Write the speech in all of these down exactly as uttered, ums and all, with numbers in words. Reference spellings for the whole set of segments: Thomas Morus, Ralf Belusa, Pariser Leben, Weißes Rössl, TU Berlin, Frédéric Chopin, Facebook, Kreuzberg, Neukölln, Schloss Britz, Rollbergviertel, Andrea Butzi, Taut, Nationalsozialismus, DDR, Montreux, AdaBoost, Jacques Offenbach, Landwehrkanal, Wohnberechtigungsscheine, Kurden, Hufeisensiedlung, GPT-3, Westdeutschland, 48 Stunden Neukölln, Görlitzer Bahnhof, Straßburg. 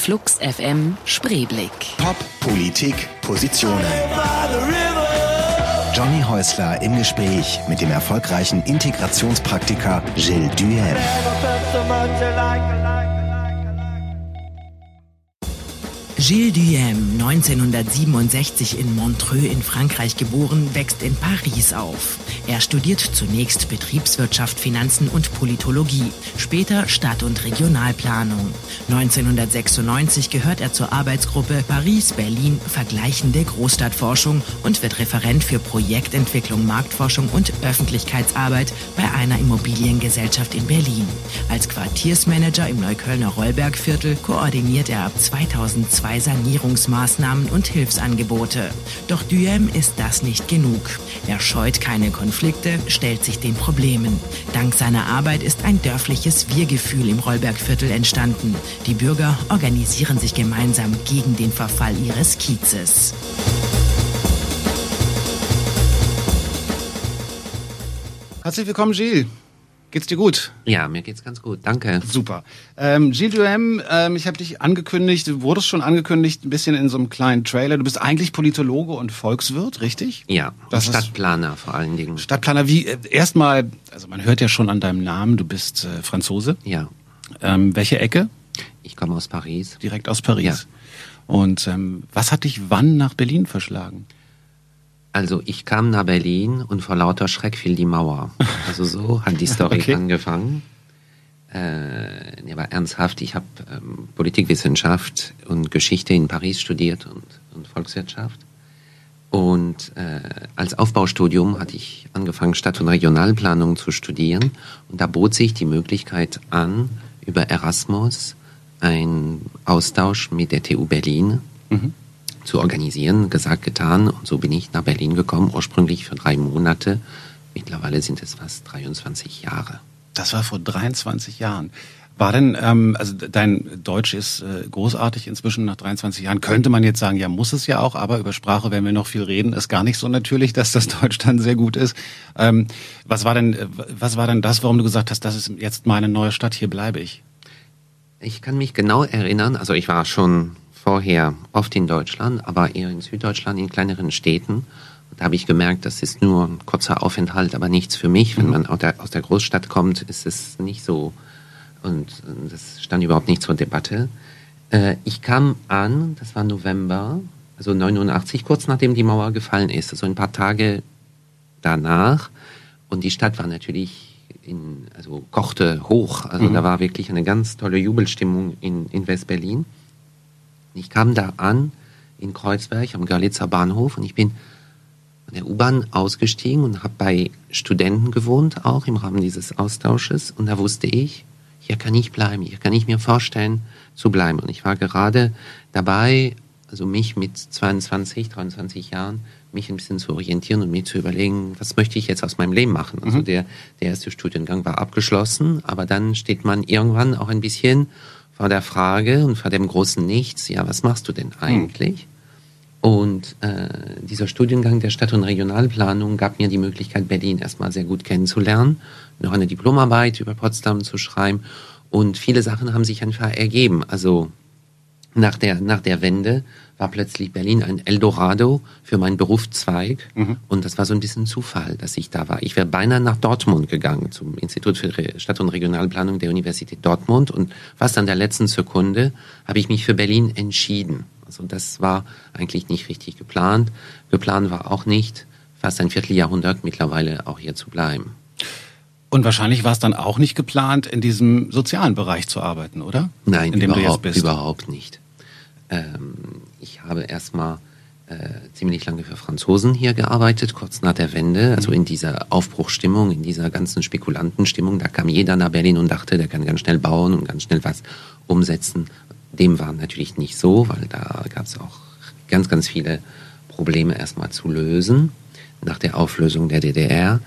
Flux F M Spreeblick. Pop, Politik, Positionen. Johnny Häusler im Gespräch mit dem erfolgreichen Integrationspraktiker Gilles Duhem. Gilles Duhem, neunzehnhundertsiebenundsechzig in Montreux in Frankreich geboren, wächst in Paris auf. Er studiert zunächst Betriebswirtschaft, Finanzen und Politologie, später Stadt- und Regionalplanung. neunzehnhundertsechsundneunzig gehört er zur Arbeitsgruppe Paris-Berlin Vergleichende Großstadtforschung und wird Referent für Projektentwicklung, Marktforschung und Öffentlichkeitsarbeit bei einer Immobiliengesellschaft in Berlin. Als Quartiersmanager im Neuköllner Rollbergviertel koordiniert er ab zweitausendzwei Sanierungsmaßnahmen und Hilfsangebote. Doch Duhem ist das nicht genug. Er scheut keine Konflikte, stellt sich den Problemen. Dank seiner Arbeit ist ein dörfliches Wir-Gefühl im Rollbergviertel entstanden. Die Bürger organisieren sich gemeinsam gegen den Verfall ihres Kiezes. Herzlich willkommen, Gilles. Geht's dir gut? Ja, mir geht's ganz gut, danke. Super. Ähm, Gilles Duhem, ähm, ich habe dich angekündigt, du wurdest schon angekündigt, ein bisschen in so einem kleinen Trailer. Du bist eigentlich Politologe und Volkswirt, richtig? Ja, das Stadtplaner vor allen Dingen. Stadtplaner, wie, äh, erstmal, also man hört ja schon an deinem Namen, du bist äh, Franzose. Ja. Ähm, welche Ecke? Ich komme aus Paris. Direkt aus Paris. Ja. Und ähm, was hat dich wann nach Berlin verschlagen? Also ich kam nach Berlin und vor lauter Schreck fiel die Mauer. Also so hat die Story okay. angefangen. Äh, nee, aber ernsthaft, ich habe ähm, Politikwissenschaft und Geschichte in Paris studiert und, und Volkswirtschaft. Und äh, als Aufbaustudium hatte ich angefangen, Stadt- und Regionalplanung zu studieren. Und da bot sich die Möglichkeit an, über Erasmus einen Austausch mit der T U Berlin mhm. zu organisieren, gesagt, getan. Und so bin ich nach Berlin gekommen, ursprünglich für drei Monate. Mittlerweile sind es fast dreiundzwanzig Jahre. Das war vor dreiundzwanzig Jahren. War denn, ähm, also dein Deutsch ist äh, großartig inzwischen nach dreiundzwanzig Jahren. Könnte man jetzt sagen, ja, muss es ja auch, aber über Sprache werden wir noch viel reden. Ist gar nicht so natürlich, dass das Deutsch dann sehr gut ist. Ähm, was war denn, was war denn das, warum du gesagt hast, das ist jetzt meine neue Stadt, hier bleibe ich? Ich kann mich genau erinnern, also ich war schon vorher oft in Deutschland, aber eher in Süddeutschland, in kleineren Städten. Da habe ich gemerkt, das ist nur ein kurzer Aufenthalt, aber nichts für mich. Wenn man aus der Großstadt kommt, ist es nicht so. Und das stand überhaupt nicht zur Debatte. Ich kam an, das war November, also neunundachtzig, kurz nachdem die Mauer gefallen ist. Also ein paar Tage danach. Und die Stadt war natürlich, in, also kochte hoch. Also mhm. da war wirklich eine ganz tolle Jubelstimmung in, in Westberlin. Ich kam da an, in Kreuzberg, am Görlitzer Bahnhof, und ich bin von der U-Bahn ausgestiegen und habe bei Studenten gewohnt, auch im Rahmen dieses Austausches. Und da wusste ich, hier kann ich bleiben, hier kann ich mir vorstellen, zu bleiben. Und ich war gerade dabei, also mich mit zweiundzwanzig, dreiundzwanzig Jahren, mich ein bisschen zu orientieren und mir zu überlegen, was möchte ich jetzt aus meinem Leben machen. Also mhm. der, der erste Studiengang war abgeschlossen, aber dann steht man irgendwann auch ein bisschen vor der Frage und vor dem großen Nichts, ja, was machst du denn eigentlich? Hm. Und äh, dieser Studiengang der Stadt- und Regionalplanung gab mir die Möglichkeit, Berlin erstmal sehr gut kennenzulernen, noch eine Diplomarbeit über Potsdam zu schreiben, und viele Sachen haben sich einfach ergeben. Also nach der, nach der Wende war plötzlich Berlin ein Eldorado für meinen Berufszweig mhm. und das war so ein bisschen Zufall, dass ich da war. Ich wäre beinahe nach Dortmund gegangen, zum Institut für Stadt- und Regionalplanung der Universität Dortmund, und fast an der letzten Sekunde habe ich mich für Berlin entschieden. Also das war eigentlich nicht richtig geplant. Geplant war auch nicht, fast ein Vierteljahrhundert mittlerweile auch hier zu bleiben. Und wahrscheinlich war es dann auch nicht geplant, in diesem sozialen Bereich zu arbeiten, oder? Nein, in dem überhaupt, du jetzt bist. Überhaupt nicht. Ähm, ich habe erstmal äh, ziemlich lange für Franzosen hier gearbeitet, kurz nach der Wende, also in dieser Aufbruchstimmung, in dieser ganzen Spekulantenstimmung. Da kam jeder nach Berlin und dachte, der kann ganz schnell bauen und ganz schnell was umsetzen. Dem war natürlich nicht so, weil da gab es auch ganz, ganz viele Probleme erstmal zu lösen, nach der Auflösung der D D R.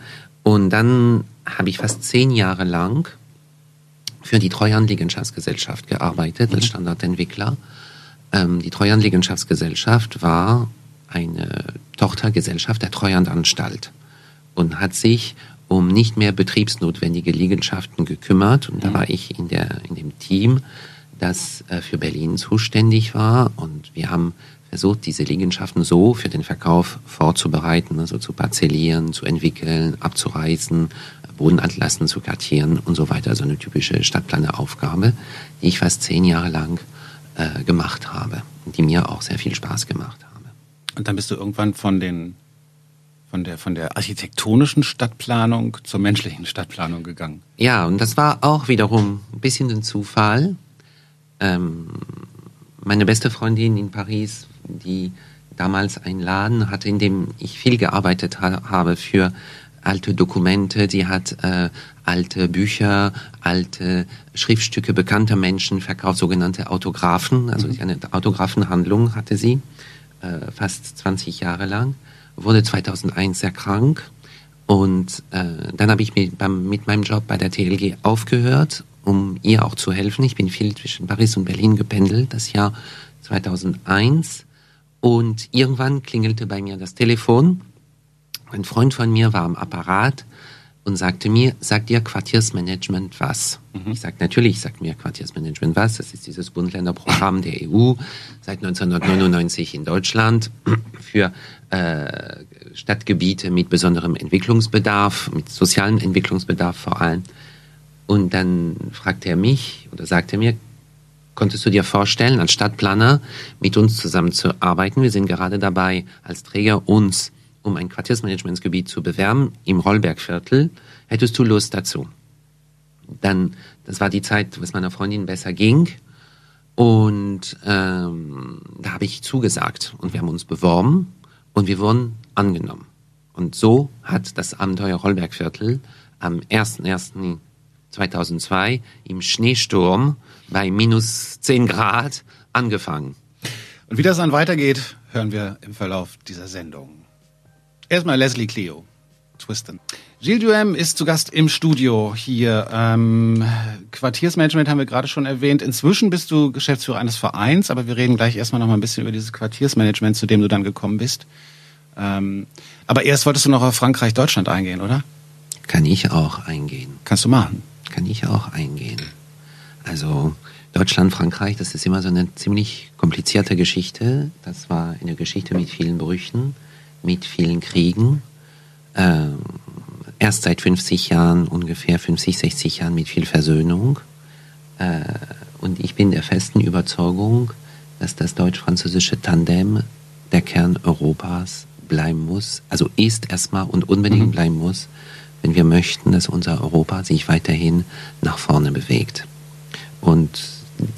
Und dann habe ich fast zehn Jahre lang für die Treuhandliegenschaftsgesellschaft gearbeitet, mhm. als Standortentwickler. Ähm, die Treuhandliegenschaftsgesellschaft war eine Tochtergesellschaft der Treuhandanstalt und hat sich um nicht mehr betriebsnotwendige Liegenschaften gekümmert. Und mhm. da war ich in der, in dem Team, das äh, für Berlin zuständig war. Und wir haben versucht, diese Liegenschaften so für den Verkauf vorzubereiten, also zu parzellieren, zu entwickeln, abzureißen, Bodenatlassen zu kartieren und so weiter. Also eine typische Stadtplaneraufgabe, die ich fast zehn Jahre lang äh, gemacht habe und die mir auch sehr viel Spaß gemacht habe. Und dann bist du irgendwann von den... Von der, von der architektonischen Stadtplanung zur menschlichen Stadtplanung gegangen. Ja, und das war auch wiederum ein bisschen ein Zufall. Ähm, meine beste Freundin in Paris, die damals einen Laden hatte, in dem ich viel gearbeitet ha- habe für alte Dokumente, die hat äh, alte Bücher, alte Schriftstücke bekannter Menschen verkauft, sogenannte Autographen. Also mhm. eine Autographenhandlung hatte sie, äh, fast zwanzig Jahre lang. Wurde zweitausendeins sehr krank und äh, dann habe ich mit, beim, mit meinem Job bei der T L G aufgehört, um ihr auch zu helfen. Ich bin viel zwischen Paris und Berlin gependelt, das Jahr zweitausendeins. Und irgendwann klingelte bei mir das Telefon. Ein Freund von mir war am Apparat und sagte mir, sagt dir Quartiersmanagement was? Mhm. Ich sage, natürlich sagt mir Quartiersmanagement was. Das ist dieses Bund-Länder-Programm der E U seit neunzehnhundertneunundneunzig in Deutschland für äh, Stadtgebiete mit besonderem Entwicklungsbedarf, mit sozialem Entwicklungsbedarf vor allem. Und dann fragte er mich oder sagte mir, konntest du dir vorstellen, als Stadtplaner mit uns zusammenzuarbeiten? Wir sind gerade dabei, als Träger uns um ein Quartiersmanagementsgebiet zu bewerben, im Rollbergviertel, hättest du Lust dazu? Dann, das war die Zeit, was meiner Freundin besser ging, und ähm, da habe ich zugesagt und wir haben uns beworben und wir wurden angenommen. Und so hat das Abenteuer Rollbergviertel am erster erster zweitausendzwei im Schneesturm bei minus zehn Grad angefangen. Und wie das dann weitergeht, hören wir im Verlauf dieser Sendung. Erstmal Leslie Clio, Twisten. Gilles Duhem ist zu Gast im Studio hier. Ähm, Quartiersmanagement haben wir gerade schon erwähnt. Inzwischen bist du Geschäftsführer eines Vereins, aber wir reden gleich erstmal noch mal ein bisschen über dieses Quartiersmanagement, zu dem du dann gekommen bist. Ähm, aber erst wolltest du noch auf Frankreich, Deutschland eingehen, oder? Kann ich auch eingehen. Kannst du machen? Kann ich auch eingehen. Also Deutschland, Frankreich, das ist immer so eine ziemlich komplizierte Geschichte. Das war eine Geschichte mit vielen Brüchen, mit vielen Kriegen, äh, erst seit fünfzig Jahren, ungefähr fünfzig, sechzig Jahren mit viel Versöhnung. Äh, und ich bin der festen Überzeugung, dass das deutsch-französische Tandem der Kern Europas bleiben muss, also ist erstmal und unbedingt mhm. bleiben muss, wenn wir möchten, dass unser Europa sich weiterhin nach vorne bewegt. Und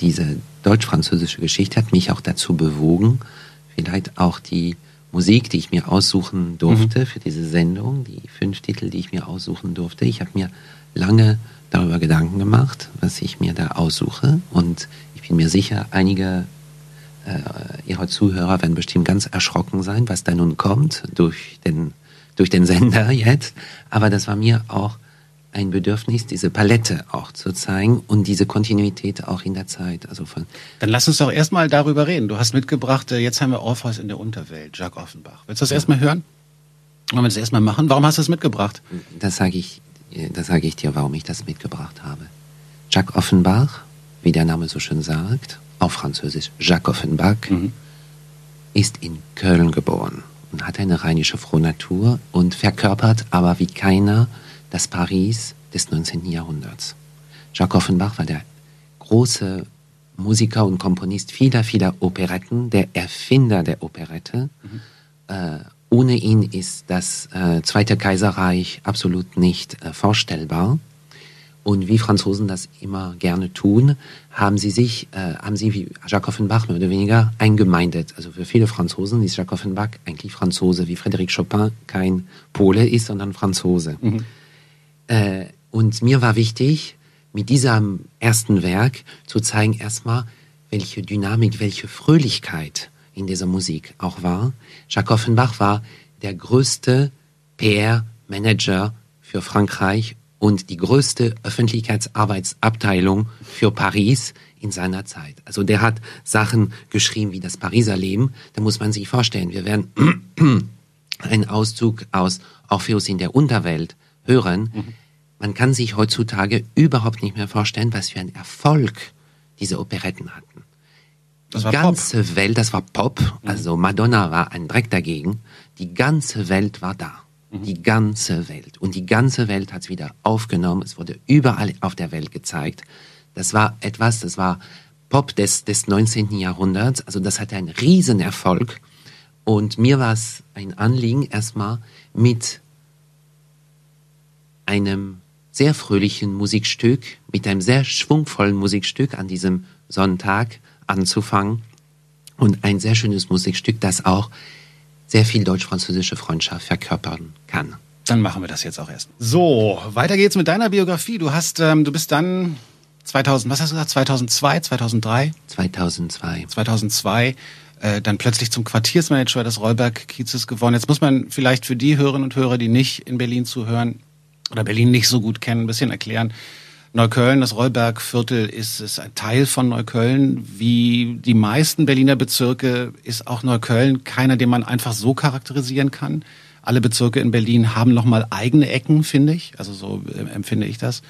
diese deutsch-französische Geschichte hat mich auch dazu bewogen, vielleicht auch die Musik, die ich mir aussuchen durfte mhm. für diese Sendung, die fünf Titel, die ich mir aussuchen durfte. Ich habe mir lange darüber Gedanken gemacht, was ich mir da aussuche. Und ich bin mir sicher, einige äh, Ihrer Zuhörer werden bestimmt ganz erschrocken sein, was da nun kommt durch den, durch den Sender jetzt. Aber das war mir auch ein Bedürfnis, diese Palette auch zu zeigen und diese Kontinuität auch in der Zeit. Also von Dann lass uns doch erstmal darüber reden. Du hast mitgebracht, jetzt haben wir Orpheus in der Unterwelt, Jacques Offenbach. Willst du das ja. erstmal hören? Wollen wir das erstmal machen? Warum hast du das mitgebracht? Das sage ich, das sage ich dir, warum ich das mitgebracht habe. Jacques Offenbach, wie der Name so schön sagt, auf Französisch Jacques Offenbach, mhm. ist in Köln geboren und hat eine rheinische Frohnatur und verkörpert aber wie keiner das Paris des neunzehnten Jahrhunderts. Jacques Offenbach war der große Musiker und Komponist vieler, vieler Operetten, der Erfinder der Operette. Mhm. Äh, ohne ihn ist das äh, Zweite Kaiserreich absolut nicht äh, vorstellbar. Und wie Franzosen das immer gerne tun, haben sie sich, äh, haben sie wie Jacques Offenbach mehr oder weniger eingemeindet. Also für viele Franzosen ist Jacques Offenbach eigentlich Franzose, wie Frédéric Chopin kein Pole ist, sondern Franzose. Mhm. Äh, und mir war wichtig, mit diesem ersten Werk zu zeigen erstmal, welche Dynamik, welche Fröhlichkeit in dieser Musik auch war. Jacques Offenbach war der größte P R-Manager für Frankreich und die größte Öffentlichkeitsarbeitsabteilung für Paris in seiner Zeit. Also der hat Sachen geschrieben wie das Pariser Leben. Da muss man sich vorstellen, wir werden einen Auszug aus Orpheus in der Unterwelt hören, mhm. man kann sich heutzutage überhaupt nicht mehr vorstellen, was für ein Erfolg diese Operetten hatten. Die das war ganze Pop. Welt, das war Pop, mhm. also Madonna war ein Dreck dagegen. Die ganze Welt war da. Mhm. Die ganze Welt. Und die ganze Welt hat es wieder aufgenommen. Es wurde überall auf der Welt gezeigt. Das war etwas, das war Pop des, des neunzehnten. Jahrhunderts. Also das hatte einen Riesenerfolg. Und mir war es ein Anliegen, erstmal mit einem sehr fröhlichen Musikstück, mit einem sehr schwungvollen Musikstück an diesem Sonntag anzufangen. Und ein sehr schönes Musikstück, das auch sehr viel deutsch-französische Freundschaft verkörpern kann. Dann machen wir das jetzt auch erst. So, weiter geht's mit deiner Biografie. Du hast, ähm, du bist dann zweitausend, was hast du gesagt? zweitausendzwei, zweitausenddrei? zweitausendzwei. zweitausendzwei, äh, dann plötzlich zum Quartiersmanager des Rollberg-Kiezes geworden. Jetzt muss man vielleicht für die Hörerinnen und Hörer, die nicht in Berlin zuhören oder Berlin nicht so gut kennen, ein bisschen erklären. Neukölln, das Rollbergviertel ist, ist ein Teil von Neukölln. Wie die meisten Berliner Bezirke ist auch Neukölln keiner, den man einfach so charakterisieren kann. Alle Bezirke in Berlin haben nochmal eigene Ecken, finde ich. Also so empfinde ich das.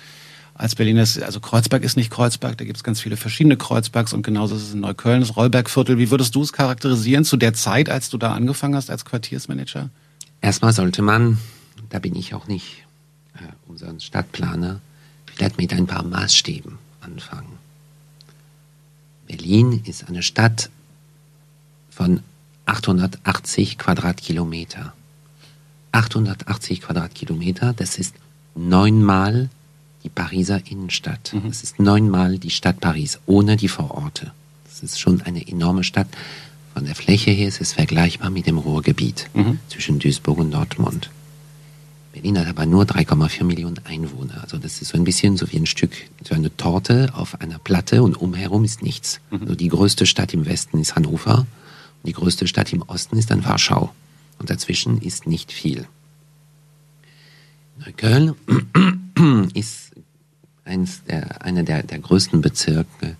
Als Berliner ist, also Kreuzberg ist nicht Kreuzberg, da gibt es ganz viele verschiedene Kreuzbergs und genauso ist es in Neukölln, das Rollbergviertel. Wie würdest du es charakterisieren zu der Zeit, als du da angefangen hast als Quartiersmanager? Erstmal sollte man, da bin ich auch nicht äh, umsonst Stadtplaner, vielleicht mit ein paar Maßstäben anfangen. Berlin ist eine Stadt von achthundertachtzig Quadratkilometer. achthundertachtzig Quadratkilometer, das ist neunmal die Pariser Innenstadt. Mhm. Das ist neunmal die Stadt Paris, ohne die Vororte. Das ist schon eine enorme Stadt. Von der Fläche her ist es vergleichbar mit dem Ruhrgebiet, mhm. zwischen Duisburg und Dortmund. Berlin hat aber nur drei Komma vier Millionen Einwohner. Also das ist so ein bisschen so wie ein Stück, so eine Torte auf einer Platte und umherum ist nichts. Mhm. Also die größte Stadt im Westen ist Hannover und die größte Stadt im Osten ist dann Warschau. Und dazwischen ist nicht viel. Neukölln ist eins der, einer der, der größten Bezirke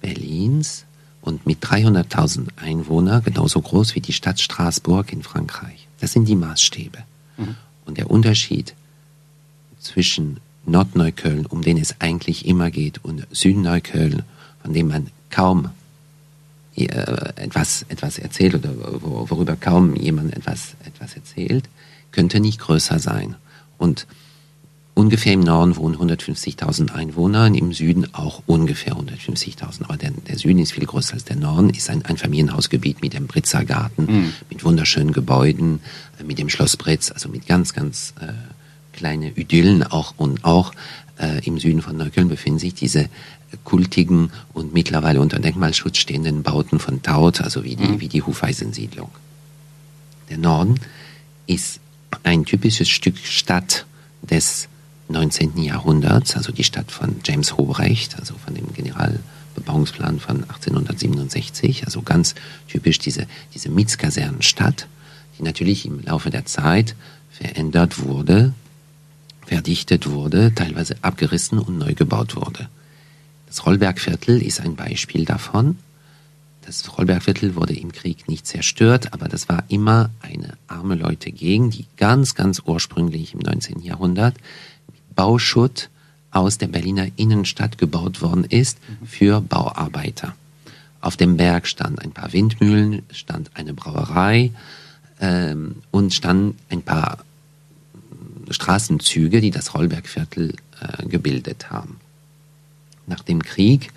Berlins und mit dreihunderttausend Einwohnern genauso groß wie die Stadt Straßburg in Frankreich. Das sind die Maßstäbe. Mhm. Und der Unterschied zwischen Nordneukölln, um den es eigentlich immer geht, und Südneukölln, von dem man kaum äh, etwas, etwas erzählt oder worüber kaum jemand etwas, etwas erzählt, könnte nicht größer sein. Und ungefähr im Norden wohnen hundertfünfzigtausend Einwohner, im Süden auch ungefähr hundertfünfzigtausend. Aber der, der Süden ist viel größer als der Norden, ist ein Einfamilienhausgebiet mit dem Britzer Garten, mhm. mit wunderschönen Gebäuden, mit dem Schloss Britz, also mit ganz, ganz äh, kleinen Idyllen auch. Und auch äh, im Süden von Neukölln befinden sich diese kultigen und mittlerweile unter Denkmalschutz stehenden Bauten von Taut, also wie die, mhm. wie die Hufeisensiedlung. Der Norden ist ein typisches Stück Stadt des neunzehnten. Jahrhunderts, also die Stadt von James Hobrecht, also von dem Generalbebauungsplan von achtzehnhundertsiebenundsechzig, also ganz typisch diese, diese Mietskasernenstadt, die natürlich im Laufe der Zeit verändert wurde, verdichtet wurde, teilweise abgerissen und neu gebaut wurde. Das Rollbergviertel ist ein Beispiel davon. Das Rollbergviertel wurde im Krieg nicht zerstört, aber das war immer eine arme Leute-Gegend, die ganz, ganz ursprünglich im neunzehnten. Jahrhundert mit Bauschutt aus der Berliner Innenstadt gebaut worden ist für Bauarbeiter. Auf dem Berg standen ein paar Windmühlen, stand eine Brauerei ähm, und standen ein paar Straßenzüge, die das Rollbergviertel äh, gebildet haben. Nach dem Krieg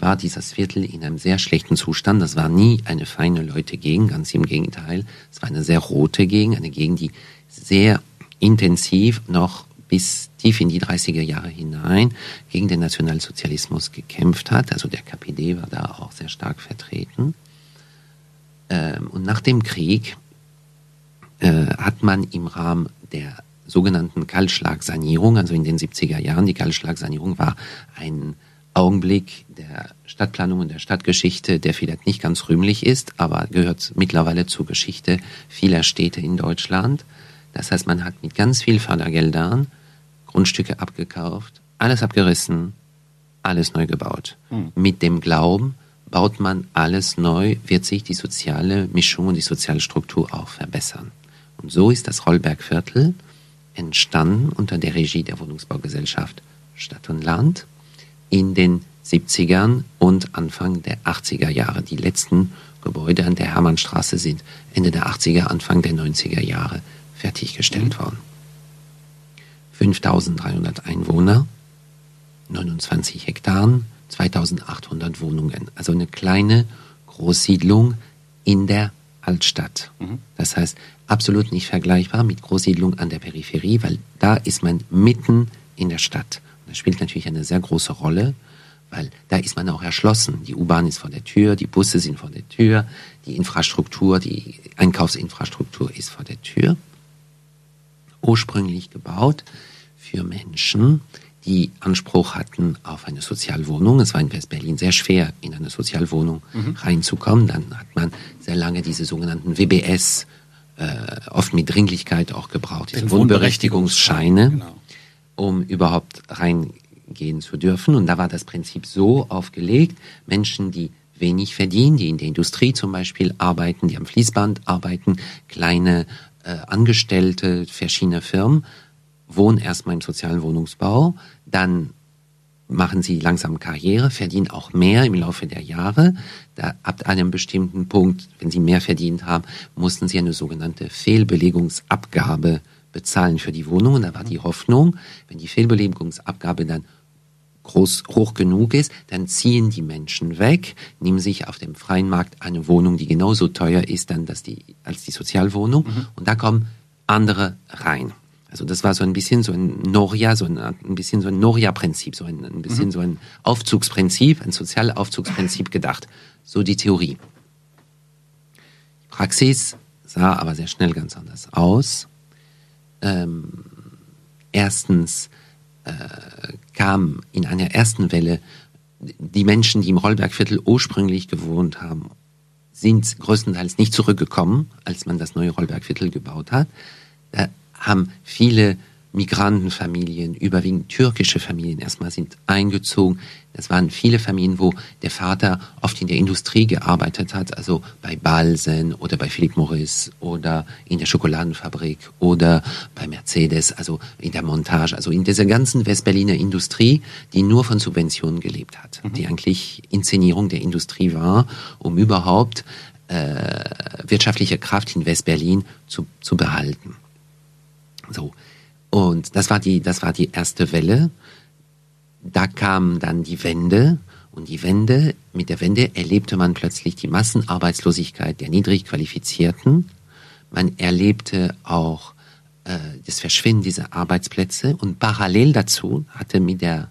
war dieses Viertel in einem sehr schlechten Zustand. Das war nie eine feine Leute-Gegend, ganz im Gegenteil. Es war eine sehr rote Gegend, eine Gegend, die sehr intensiv noch bis tief in die dreißiger Jahre hinein gegen den Nationalsozialismus gekämpft hat. Also der K P D war da auch sehr stark vertreten. Und nach dem Krieg hat man im Rahmen der sogenannten Kaltschlagsanierung, also in den siebziger Jahren, die Kaltschlagsanierung war ein Augenblick der Stadtplanung und der Stadtgeschichte, der vielleicht nicht ganz rühmlich ist, aber gehört mittlerweile zur Geschichte vieler Städte in Deutschland. Das heißt, man hat mit ganz viel Fördergeldern Grundstücke abgekauft, alles abgerissen, alles neu gebaut. Hm. Mit dem Glauben, baut man alles neu, wird sich die soziale Mischung und die soziale Struktur auch verbessern. Und so ist das Rollbergviertel entstanden unter der Regie der Wohnungsbaugesellschaft Stadt und Land in den siebzigern und Anfang der achtziger Jahre. Die letzten Gebäude an der Hermannstraße sind Ende der achtziger, Anfang der neunziger Jahre fertiggestellt mhm. worden. fünftausenddreihundert Einwohner, neunundzwanzig Hektaren, zweitausendachthundert Wohnungen. Also eine kleine Großsiedlung in der Altstadt. Mhm. Das heißt, absolut nicht vergleichbar mit Großsiedlung an der Peripherie, weil da ist man mitten in der Stadt. Und das spielt natürlich eine sehr große Rolle, weil da ist man auch erschlossen. Die U-Bahn ist vor der Tür, die Busse sind vor der Tür, die Infrastruktur, die Einkaufsinfrastruktur ist vor der Tür. Ursprünglich gebaut für Menschen, die Anspruch hatten auf eine Sozialwohnung. Es war in Westberlin sehr schwer, in eine Sozialwohnung mhm. reinzukommen. Dann hat man sehr lange diese sogenannten W B S, äh, oft mit Dringlichkeit auch gebraucht, diese Wohnberechtigungsscheine, genau. um überhaupt reingehen zu dürfen. Und da war das Prinzip so aufgelegt, Menschen, die wenig verdienen, die in der Industrie zum Beispiel arbeiten, die am Fließband arbeiten, kleine äh, Angestellte verschiedener Firmen, wohnen erstmal im sozialen Wohnungsbau, dann machen sie langsam Karriere, verdienen auch mehr im Laufe der Jahre. Da, ab einem bestimmten Punkt, wenn sie mehr verdient haben, mussten sie eine sogenannte Fehlbelegungsabgabe bezahlen für die Wohnung. Und da war die Hoffnung, wenn die Fehlbelegungsabgabe dann groß, hoch genug ist, dann ziehen die Menschen weg, nehmen sich auf dem freien Markt eine Wohnung, die genauso teuer ist dann, dass die, als die Sozialwohnung. Mhm. Und da kommen andere rein. Also das war so ein bisschen so ein Noria, so ein, ein bisschen so ein Noria-Prinzip, so ein, ein bisschen mhm. so ein Aufzugsprinzip, ein Sozialaufzugsprinzip gedacht. So die Theorie. Die Praxis sah aber sehr schnell ganz anders aus. Ähm, erstens äh, kamen in einer ersten Welle die Menschen, die im Rollbergviertel ursprünglich gewohnt haben, sind größtenteils nicht zurückgekommen, als man das neue Rollbergviertel gebaut hat. Da haben viele Migrantenfamilien, überwiegend türkische Familien erstmal, sind eingezogen. Das waren viele Familien, wo der Vater oft in der Industrie gearbeitet hat, also bei Balsen oder bei Philip Morris oder in der Schokoladenfabrik oder bei Mercedes, also in der Montage, also in dieser ganzen Westberliner Industrie, die nur von Subventionen gelebt hat, mhm. die eigentlich Inszenierung der Industrie war, um überhaupt äh, wirtschaftliche Kraft in Westberlin zu, zu behalten. So. Und das war die, das war die erste Welle. Da kam dann die Wende. Und die Wende, mit der Wende erlebte man plötzlich die Massenarbeitslosigkeit der niedrig Qualifizierten. Man erlebte auch äh, das Verschwinden dieser Arbeitsplätze. Und parallel dazu hatte mit der,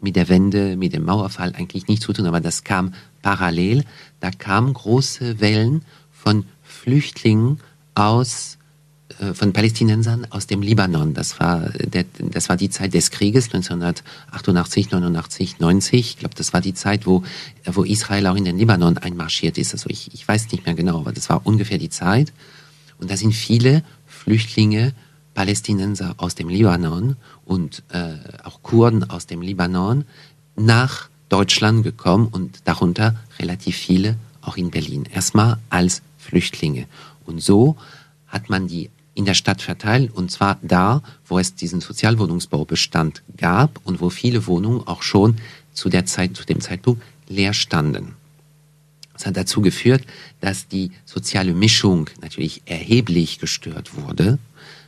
mit der Wende, mit dem Mauerfall eigentlich nichts zu tun, aber das kam parallel. Da kamen große Wellen von Flüchtlingen aus von Palästinensern aus dem Libanon. Das war, der, das war die Zeit des Krieges, neunzehnhundertachtundachtzig, neunundachtzig, neunzig. Ich glaube, das war die Zeit, wo, wo Israel auch in den Libanon einmarschiert ist. Also ich, ich weiß nicht mehr genau, aber das war ungefähr die Zeit. Und da sind viele Flüchtlinge, Palästinenser aus dem Libanon und äh, auch Kurden aus dem Libanon nach Deutschland gekommen und darunter relativ viele auch in Berlin. Erstmal als Flüchtlinge. Und so hat man die in der Stadt verteilt, und zwar da, wo es diesen Sozialwohnungsbaubestand gab und wo viele Wohnungen auch schon zu der Zeit, zu dem Zeitpunkt leer standen. Das hat dazu geführt, dass die soziale Mischung natürlich erheblich gestört wurde,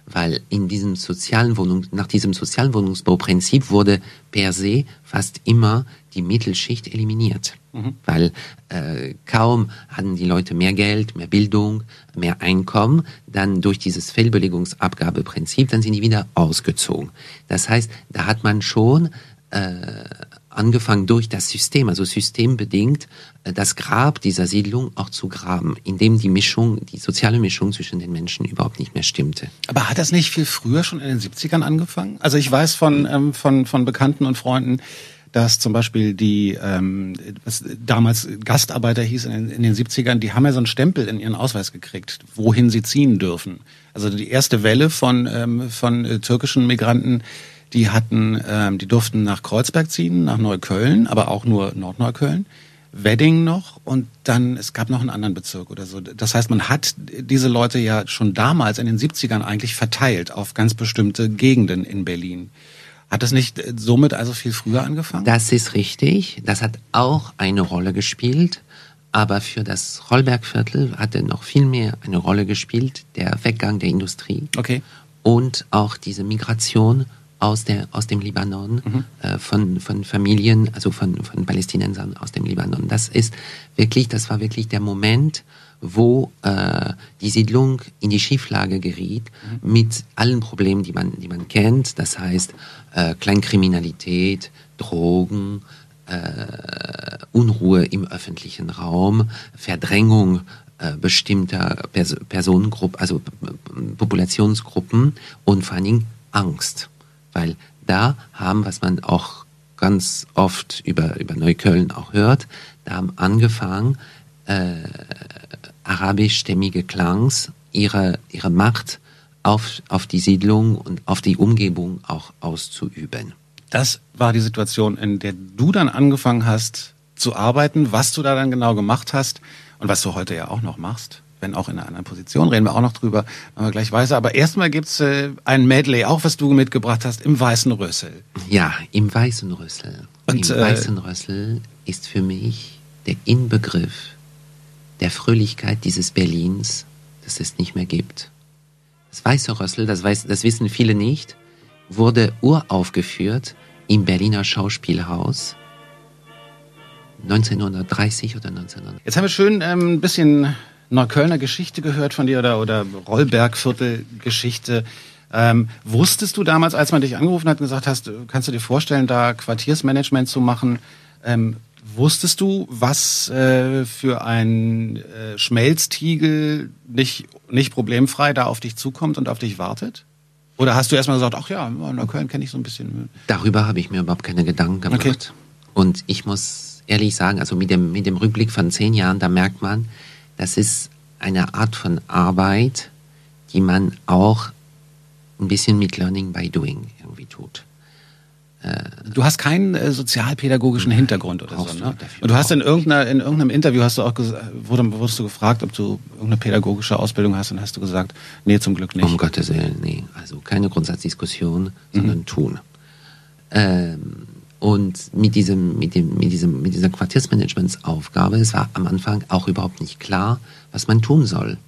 weil in diesem sozialen Wohnung, nach diesem sozialen Wohnungsbauprinzip wurde per se fast immer die Mittelschicht eliminiert. Mhm. Weil äh, kaum hatten die Leute mehr Geld, mehr Bildung, mehr Einkommen, dann durch dieses Fehlbelegungsabgabeprinzip, dann sind die wieder ausgezogen. Das heißt, da hat man schon äh, angefangen durch das System, also systembedingt, äh, das Grab dieser Siedlung auch zu graben, indem die Mischung, die soziale Mischung zwischen den Menschen überhaupt nicht mehr stimmte. Aber hat das nicht viel früher schon in den siebzigern angefangen? Also ich weiß von, ähm, von, von Bekannten und Freunden, dass zum Beispiel die, ähm, was damals Gastarbeiter hieß in den, in den siebzigern, die haben ja so einen Stempel in ihren Ausweis gekriegt, wohin sie ziehen dürfen. Also die erste Welle von, ähm, von türkischen Migranten, die hatten, ähm, die durften nach Kreuzberg ziehen, nach Neukölln, aber auch nur Nordneukölln, Wedding noch, und dann, es gab noch einen anderen Bezirk oder so. Das heißt, man hat diese Leute ja schon damals in den siebzigern eigentlich verteilt auf ganz bestimmte Gegenden in Berlin. Hat das nicht somit also viel früher angefangen? Das ist richtig. Das hat auch eine Rolle gespielt. Aber für das Rollbergviertel hatte noch viel mehr eine Rolle gespielt, der Weggang der Industrie. Okay. Und auch diese Migration aus, der, aus dem Libanon, mhm. äh, von, von Familien, also von, von Palästinensern aus dem Libanon. Das ist wirklich, das war wirklich der Moment, wo äh, die Siedlung in die Schieflage geriet, mhm. mit allen Problemen, die man, die man kennt. Das heißt, äh, Kleinkriminalität, Drogen, Uh, Unruhe im öffentlichen Raum, Verdrängung uh, bestimmter Pers- Personengruppen, also Populationsgruppen und vor allen Dingen Angst. Weil da haben, was man auch ganz oft über, über Neukölln auch hört, da haben angefangen, uh, arabischstämmige Clans ihre, ihre Macht auf, auf die Siedlung und auf die Umgebung auch auszuüben. Das war die Situation, in der du dann angefangen hast zu arbeiten, was du da dann genau gemacht hast und was du heute ja auch noch machst, wenn auch in einer anderen Position, reden wir auch noch drüber, wenn wir gleich weiter. Aber erstmal gibt's äh, ein Medley, auch was du mitgebracht hast, im Weißen Rössl. Ja, im Weißen Rössl. Und, Im äh, Weißen Rössl ist für mich der Inbegriff der Fröhlichkeit dieses Berlins, das es nicht mehr gibt. Das Weiße Rössl, das, weiß, das wissen viele nicht, wurde uraufgeführt im Berliner Schauspielhaus neunzehnhundertdreißig oder neunzehnhundert. Jetzt haben wir schön ähm, ein bisschen Neuköllner Geschichte gehört von dir oder, oder Rollbergviertel-Geschichte. Ähm, wusstest du damals, als man dich angerufen hat und gesagt hast, kannst du dir vorstellen, da Quartiersmanagement zu machen, ähm, wusstest du, was äh, für ein äh, Schmelztiegel nicht, nicht problemfrei da auf dich zukommt und auf dich wartet? Oder hast du erstmal gesagt, ach ja, Neukölln kenne ich so ein bisschen? Darüber habe ich mir überhaupt keine Gedanken gemacht. Okay. Und ich muss ehrlich sagen, also mit dem, mit dem Rückblick von zehn Jahren, da merkt man, das ist eine Art von Arbeit, die man auch ein bisschen mit Learning by Doing irgendwie tut. Du hast keinen äh, sozialpädagogischen Nein, Hintergrund oder so, ne? Und du hast in, irgendeiner, in irgendeinem Interview hast du auch ges- wurde, wurdest du gefragt, ob du irgendeine pädagogische Ausbildung hast, und hast du gesagt, nee, zum Glück nicht. Um Gottes Willen, nee. Also keine Grundsatzdiskussion, sondern mhm. tun. Ähm, und mit diesem, mit dem, mit diesem, mit dieser Quartiersmanagementsaufgabe, es war am Anfang auch überhaupt nicht klar, was man tun soll.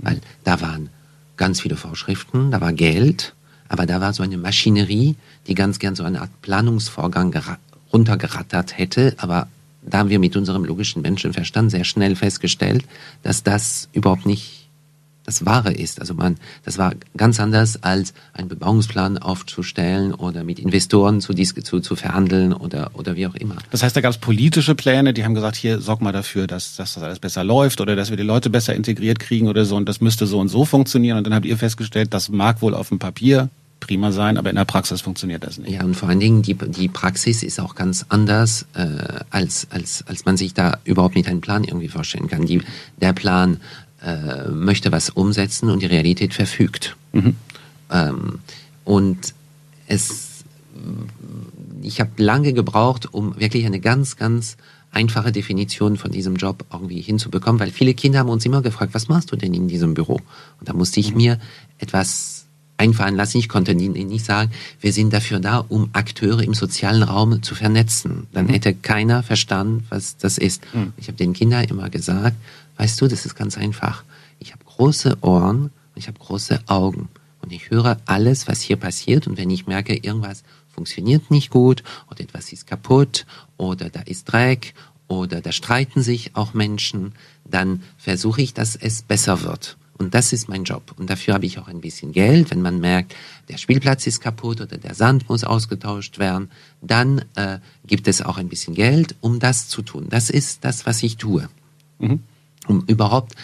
Weil da waren ganz viele Vorschriften, da war Geld. Aber da war so eine Maschinerie, die ganz gern so eine Art Planungsvorgang gera- runtergerattert hätte. Aber da haben wir mit unserem logischen Menschenverstand sehr schnell festgestellt, dass das überhaupt nicht das Wahre ist. Also man, das war ganz anders, als einen Bebauungsplan aufzustellen oder mit Investoren zu, zu, zu verhandeln oder, oder wie auch immer. Das heißt, da gab es politische Pläne, die haben gesagt, hier, sorg mal dafür, dass, dass das alles besser läuft oder dass wir die Leute besser integriert kriegen oder so, und das müsste so und so funktionieren. Und dann habt ihr festgestellt, das mag wohl auf dem Papier prima sein, aber in der Praxis funktioniert das nicht. Ja, und vor allen Dingen, die, die Praxis ist auch ganz anders, äh, als, als, als man sich da überhaupt mit einem Plan irgendwie vorstellen kann. Die, der Plan äh, möchte was umsetzen und die Realität verfügt. Mhm. Ähm, und es, ich habe lange gebraucht, um wirklich eine ganz, ganz einfache Definition von diesem Job irgendwie hinzubekommen, weil viele Kinder haben uns immer gefragt, was machst du denn in diesem Büro? Und da musste ich mhm. mir etwas einfallen lassen. Ich konnte Ihnen nicht sagen, wir sind dafür da, um Akteure im sozialen Raum zu vernetzen. Dann mhm. hätte keiner verstanden, was das ist. Mhm. Ich habe den Kindern immer gesagt, weißt du, das ist ganz einfach. Ich habe große Ohren und ich habe große Augen. Und ich höre alles, was hier passiert. Und wenn ich merke, irgendwas funktioniert nicht gut oder etwas ist kaputt oder da ist Dreck oder da streiten sich auch Menschen, dann versuche ich, dass es besser wird. Und das ist mein Job. Und dafür habe ich auch ein bisschen Geld. Wenn man merkt, der Spielplatz ist kaputt oder der Sand muss ausgetauscht werden, dann äh, gibt es auch ein bisschen Geld, um das zu tun. Das ist das, was ich tue. Mhm. Um überhaupt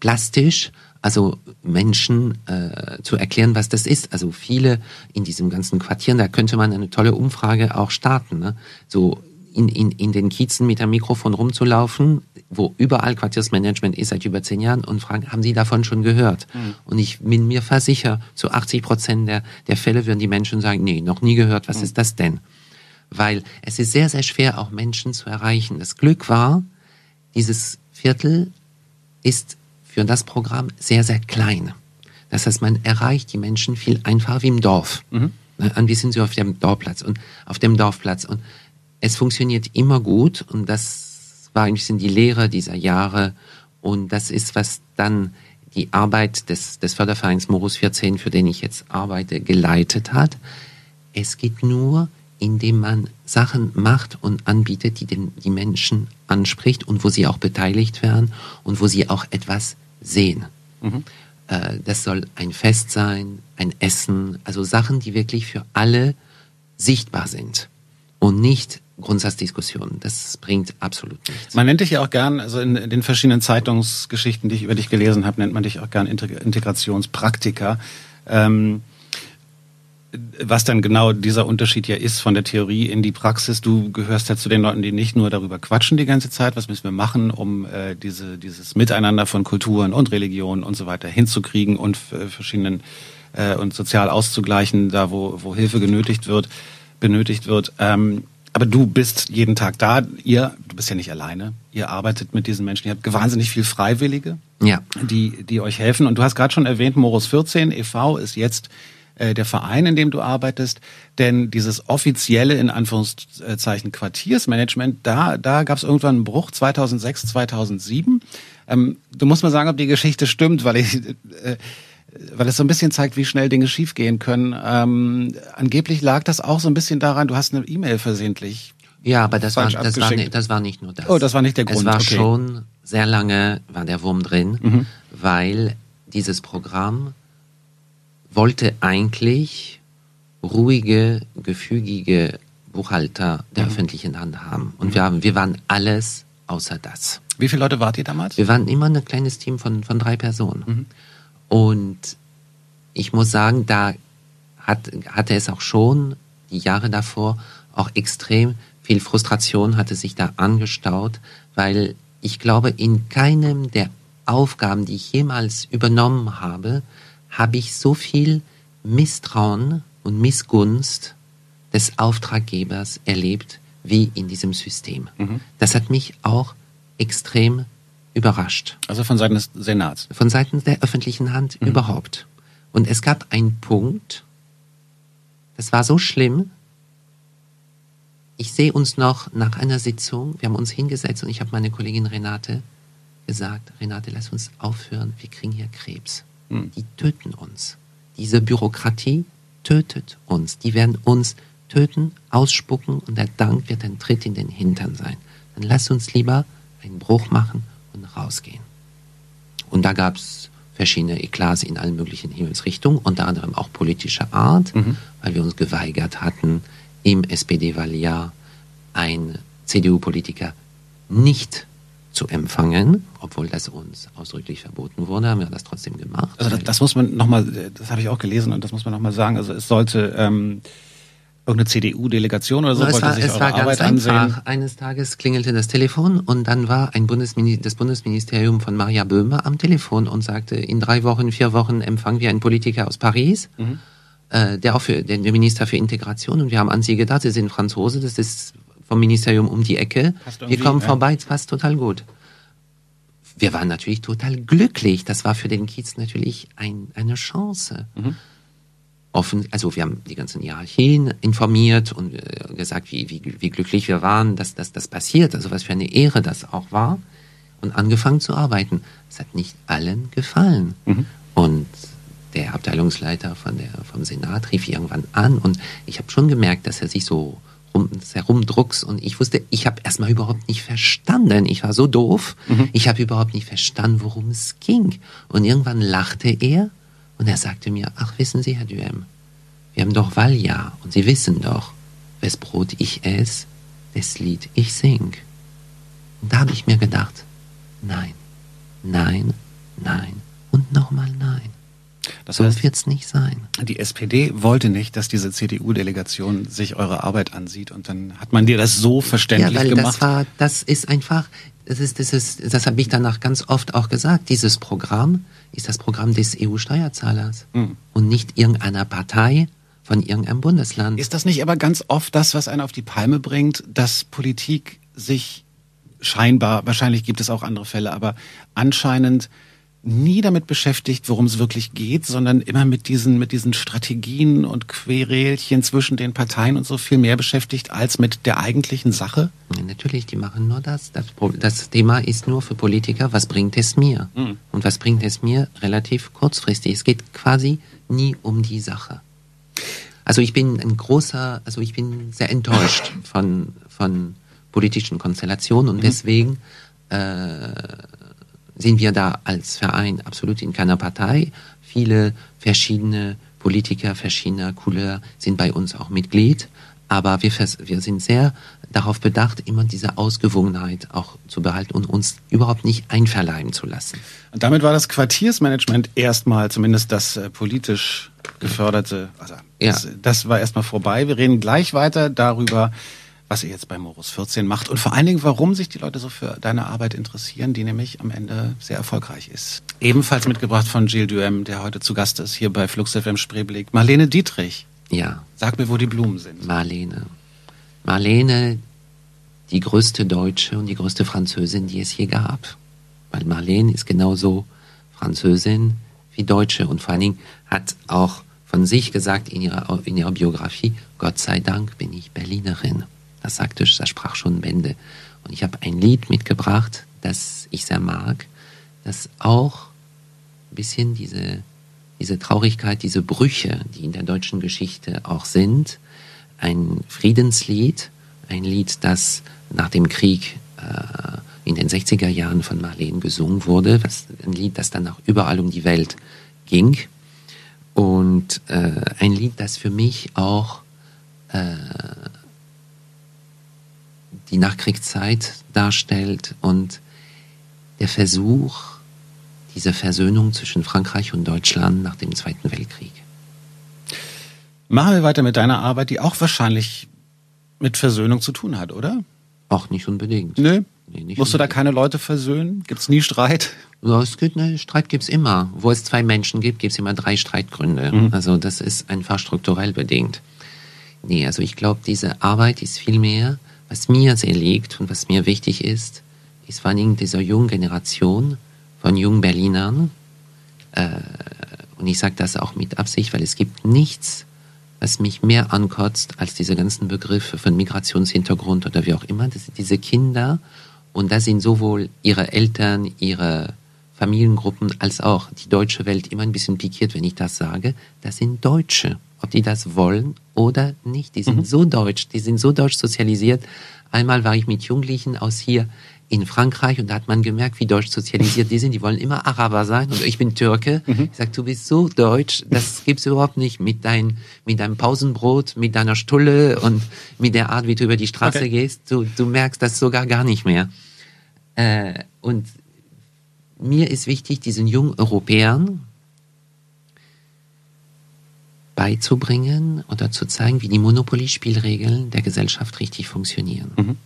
plastisch, also Menschen äh, zu erklären, was das ist. Also viele in diesem ganzen Quartier, da könnte man eine tolle Umfrage auch starten, ne? So in, in, in den Kiezen mit einem Mikrofon rumzulaufen, wo überall Quartiersmanagement ist seit über zehn Jahren, und fragen, haben Sie davon schon gehört? Mhm. Und ich bin mir fast sicher, zu achtzig Prozent der, der Fälle würden die Menschen sagen, nee, noch nie gehört, was mhm. ist das denn? Weil es ist sehr, sehr schwer, auch Menschen zu erreichen. Das Glück war, dieses Viertel ist für das Programm sehr, sehr klein. Das heißt, man erreicht die Menschen viel einfacher wie im Dorf. Mhm. an die sind sie auf dem Dorfplatz und auf dem Dorfplatz und es funktioniert immer gut und das war eigentlich sind die Lehre dieser Jahre und das ist, was dann die Arbeit des, des Fördervereins Morus vierzehn, für den ich jetzt arbeite, geleitet hat. Es geht nur, indem man Sachen macht und anbietet, die den, die Menschen anspricht und wo sie auch beteiligt werden und wo sie auch etwas sehen. Mhm. Äh, das soll ein Fest sein, ein Essen, also Sachen, die wirklich für alle sichtbar sind und nicht Grundsatzdiskussionen. Das bringt absolut nichts. Man nennt dich ja auch gern, also in, in den verschiedenen Zeitungsgeschichten, die ich über dich gelesen habe, nennt man dich auch gern Integrationspraktiker. Ähm, was dann genau dieser Unterschied ja ist von der Theorie in die Praxis. Du gehörst ja zu den Leuten, die nicht nur darüber quatschen die ganze Zeit, was müssen wir machen, um äh, diese, dieses Miteinander von Kulturen und Religionen und so weiter hinzukriegen und äh, verschiedenen äh, und sozial auszugleichen, da wo, wo Hilfe genötigt wird, benötigt wird. Ähm, Aber du bist jeden Tag da, ihr, du bist ja nicht alleine, ihr arbeitet mit diesen Menschen, ihr habt wahnsinnig viel Freiwillige, ja, die die euch helfen. Und du hast gerade schon erwähnt, Morus vierzehn e V ist jetzt äh, der Verein, in dem du arbeitest, denn dieses offizielle, in Anführungszeichen, Quartiersmanagement, da da gab es irgendwann einen Bruch, zweitausendsechs, zweitausendsieben. Ähm, du musst mal sagen, ob die Geschichte stimmt, weil ich... Äh, weil es so ein bisschen zeigt, wie schnell Dinge schiefgehen können. Ähm, angeblich lag das auch so ein bisschen daran, du hast eine E-Mail versehentlich. Ja, aber das war, das, war, das war nicht nur das. Oh, das war nicht der Grund. Es war okay. Schon sehr lange war der Wurm drin, mhm. weil dieses Programm wollte eigentlich ruhige, gefügige Buchhalter der mhm. öffentlichen Hand haben. Und mhm. wir haben, wir waren alles außer das. Wie viele Leute wart ihr damals? Wir waren immer ein kleines Team von, von drei Personen. Mhm. Und ich muss sagen, da hat, hatte es auch schon die Jahre davor auch extrem viel Frustration hatte sich da angestaut, weil ich glaube, in keinem der Aufgaben, die ich jemals übernommen habe, habe ich so viel Misstrauen und Missgunst des Auftraggebers erlebt, wie in diesem System. Mhm. Das hat mich auch extrem überrascht. Also von Seiten des Senats? Von Seiten der öffentlichen Hand mhm. überhaupt. Und es gab einen Punkt, das war so schlimm, ich sehe uns noch nach einer Sitzung, wir haben uns hingesetzt und ich habe meine Kollegin Renate gesagt, Renate, lass uns aufhören, wir kriegen hier Krebs. Mhm. Die töten uns. Diese Bürokratie tötet uns. Die werden uns töten, ausspucken und der Dank wird ein Tritt in den Hintern sein. Dann lass uns lieber einen Bruch machen und rausgehen. Und da gab es verschiedene Eklats in allen möglichen Himmelsrichtungen, unter anderem auch politischer Art, mhm. weil wir uns geweigert hatten, im S P D-Wahljahr einen C D U-Politiker nicht zu empfangen, obwohl das uns ausdrücklich verboten wurde, haben wir das trotzdem gemacht. Also das, das muss man nochmal, das habe ich auch gelesen und das muss man nochmal sagen, also es sollte... Ähm Irgendeine C D U-Delegation oder so, no, wollte war, sich eure Arbeit ganz ansehen. Einfach. Eines Tages klingelte das Telefon und dann war ein Bundesmin- das Bundesministerium von Maria Böhme am Telefon und sagte, in drei Wochen, vier Wochen empfangen wir einen Politiker aus Paris, mhm. äh, der auch für den Minister für Integration und wir haben an sie gedacht, sie sind Franzose, das ist vom Ministerium um die Ecke, wir kommen äh? vorbei, es passt total gut. Wir waren natürlich total glücklich, das war für den Kiez natürlich ein, eine Chance. Mhm. Offen, also wir haben die ganzen Hierarchien informiert und äh, gesagt, wie, wie, wie glücklich wir waren, dass, dass das passiert, also was für eine Ehre das auch war und angefangen zu arbeiten. Es hat nicht allen gefallen. Mhm. Und der Abteilungsleiter von der, vom Senat rief irgendwann an und ich habe schon gemerkt, dass er sich so rum, herumdruckt und ich wusste, ich habe erstmal überhaupt nicht verstanden, ich war so doof, mhm. ich habe überhaupt nicht verstanden, worum es ging. Und irgendwann lachte er. Und er sagte mir, ach, wissen Sie, Herr Duhem, wir haben doch Wahljahr und Sie wissen doch, wes Brot ich esse, das Lied ich sing. Und da habe ich mir gedacht, nein, nein, nein und nochmal nein. Das heißt, so wird's nicht sein. Die S P D wollte nicht, dass diese C D U-Delegation sich eure Arbeit ansieht und dann hat man dir das so verständlich ja, weil gemacht. Das war, das ist einfach... Das, ist, das, ist, das habe ich danach ganz oft auch gesagt. Dieses Programm ist das Programm des E U-Steuerzahlers mhm. und nicht irgendeiner Partei von irgendeinem Bundesland. Ist das nicht aber ganz oft das, was einen auf die Palme bringt, dass Politik sich scheinbar, wahrscheinlich gibt es auch andere Fälle, aber anscheinend nie damit beschäftigt, worum es wirklich geht, sondern immer mit diesen mit diesen Strategien und Querelchen zwischen den Parteien und so viel mehr beschäftigt als mit der eigentlichen Sache? Natürlich, die machen nur das. Das, das Thema ist nur für Politiker, was bringt es mir? Mhm. Und was bringt es mir relativ kurzfristig? Es geht quasi nie um die Sache. Also ich bin ein großer, also ich bin sehr enttäuscht von, von politischen Konstellationen und mhm. deswegen äh, sind wir da als Verein absolut in keiner Partei. Viele verschiedene Politiker verschiedener Couleur sind bei uns auch Mitglied, aber wir, wir sind sehr darauf bedacht, immer diese Ausgewogenheit auch zu behalten und uns überhaupt nicht einverleiben zu lassen. Und damit war das Quartiersmanagement erstmal, zumindest das äh, politisch geförderte, also ja. das, das war erstmal vorbei. Wir reden gleich weiter darüber, was ihr jetzt bei Morus vierzehn macht und vor allen Dingen, warum sich die Leute so für deine Arbeit interessieren, die nämlich am Ende sehr erfolgreich ist. Ebenfalls mitgebracht von Gilles Duhem, der heute zu Gast ist, hier bei Flux F M Spreeblick. Marlene Dietrich. Ja. Sag mir, wo die Blumen sind. Marlene. Marlene, die größte Deutsche und die größte Französin, die es je gab. Weil Marlene ist genauso Französin wie Deutsche und vor allen Dingen hat auch von sich gesagt in ihrer, in ihrer Biografie, Gott sei Dank bin ich Berlinerin. Das sagte, das sprach schon Bände. Und ich habe ein Lied mitgebracht, das ich sehr mag, das auch ein bisschen diese, diese Traurigkeit, diese Brüche, die in der deutschen Geschichte auch sind, ein Friedenslied, ein Lied, das nach dem Krieg äh, in den sechziger Jahren von Marlene gesungen wurde, was, ein Lied, das dann auch überall um die Welt ging und äh, ein Lied, das für mich auch äh, die Nachkriegszeit darstellt und der Versuch dieser Versöhnung zwischen Frankreich und Deutschland nach dem Zweiten Weltkrieg. Machen wir weiter mit deiner Arbeit, die auch wahrscheinlich mit Versöhnung zu tun hat, oder? Auch nicht unbedingt. Nö? Nee, nicht Musst unbedingt. Du da keine Leute versöhnen? Gibt es nie Streit? Ja, es gibt, ne, Streit gibt es immer. Wo es zwei Menschen gibt, gibt es immer drei Streitgründe. Mhm. Also das ist einfach strukturell bedingt. Nee, also ich glaube, diese Arbeit ist viel mehr, was mir sehr liegt und was mir wichtig ist, ist vor allen Dingen dieser jungen Generation von jungen Berlinern. Äh, und ich sage das auch mit Absicht, weil es gibt nichts, was mich mehr ankotzt als diese ganzen Begriffe von Migrationshintergrund oder wie auch immer. Das sind diese Kinder und da sind sowohl ihre Eltern, ihre Familiengruppen als auch die deutsche Welt immer ein bisschen pikiert, wenn ich das sage. Das sind Deutsche, ob die das wollen oder nicht. Die sind mhm. so deutsch, die sind so deutsch sozialisiert. Einmal war ich mit Jugendlichen aus hier in Frankreich und da hat man gemerkt, wie deutsch sozialisiert die sind. Die wollen immer Araber sein und ich bin Türke. Mhm. Ich sage, du bist so deutsch, das gibt's überhaupt nicht mit, dein, mit deinem Pausenbrot, mit deiner Stulle und mit der Art, wie du über die Straße okay. gehst. Du, du merkst das sogar gar nicht mehr. Äh, und mir ist wichtig, diesen jungen Europäern beizubringen oder zu zeigen, wie die Monopoly-Spielregeln der Gesellschaft richtig funktionieren. Mhm.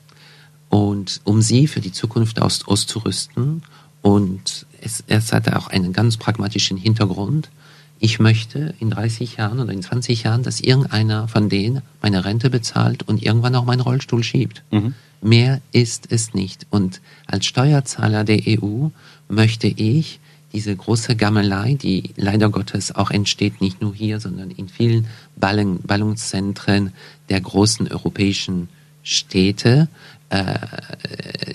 Und um sie für die Zukunft aus, auszurüsten. Und es, es hat auch einen ganz pragmatischen Hintergrund. Ich möchte in dreißig Jahren oder in zwanzig Jahren, dass irgendeiner von denen meine Rente bezahlt und irgendwann auch meinen Rollstuhl schiebt. Mhm. Mehr ist es nicht. Und als Steuerzahler der E U möchte ich diese große Gammelei, die leider Gottes auch entsteht, nicht nur hier, sondern in vielen Ballung, Ballungszentren der großen europäischen Städte, äh,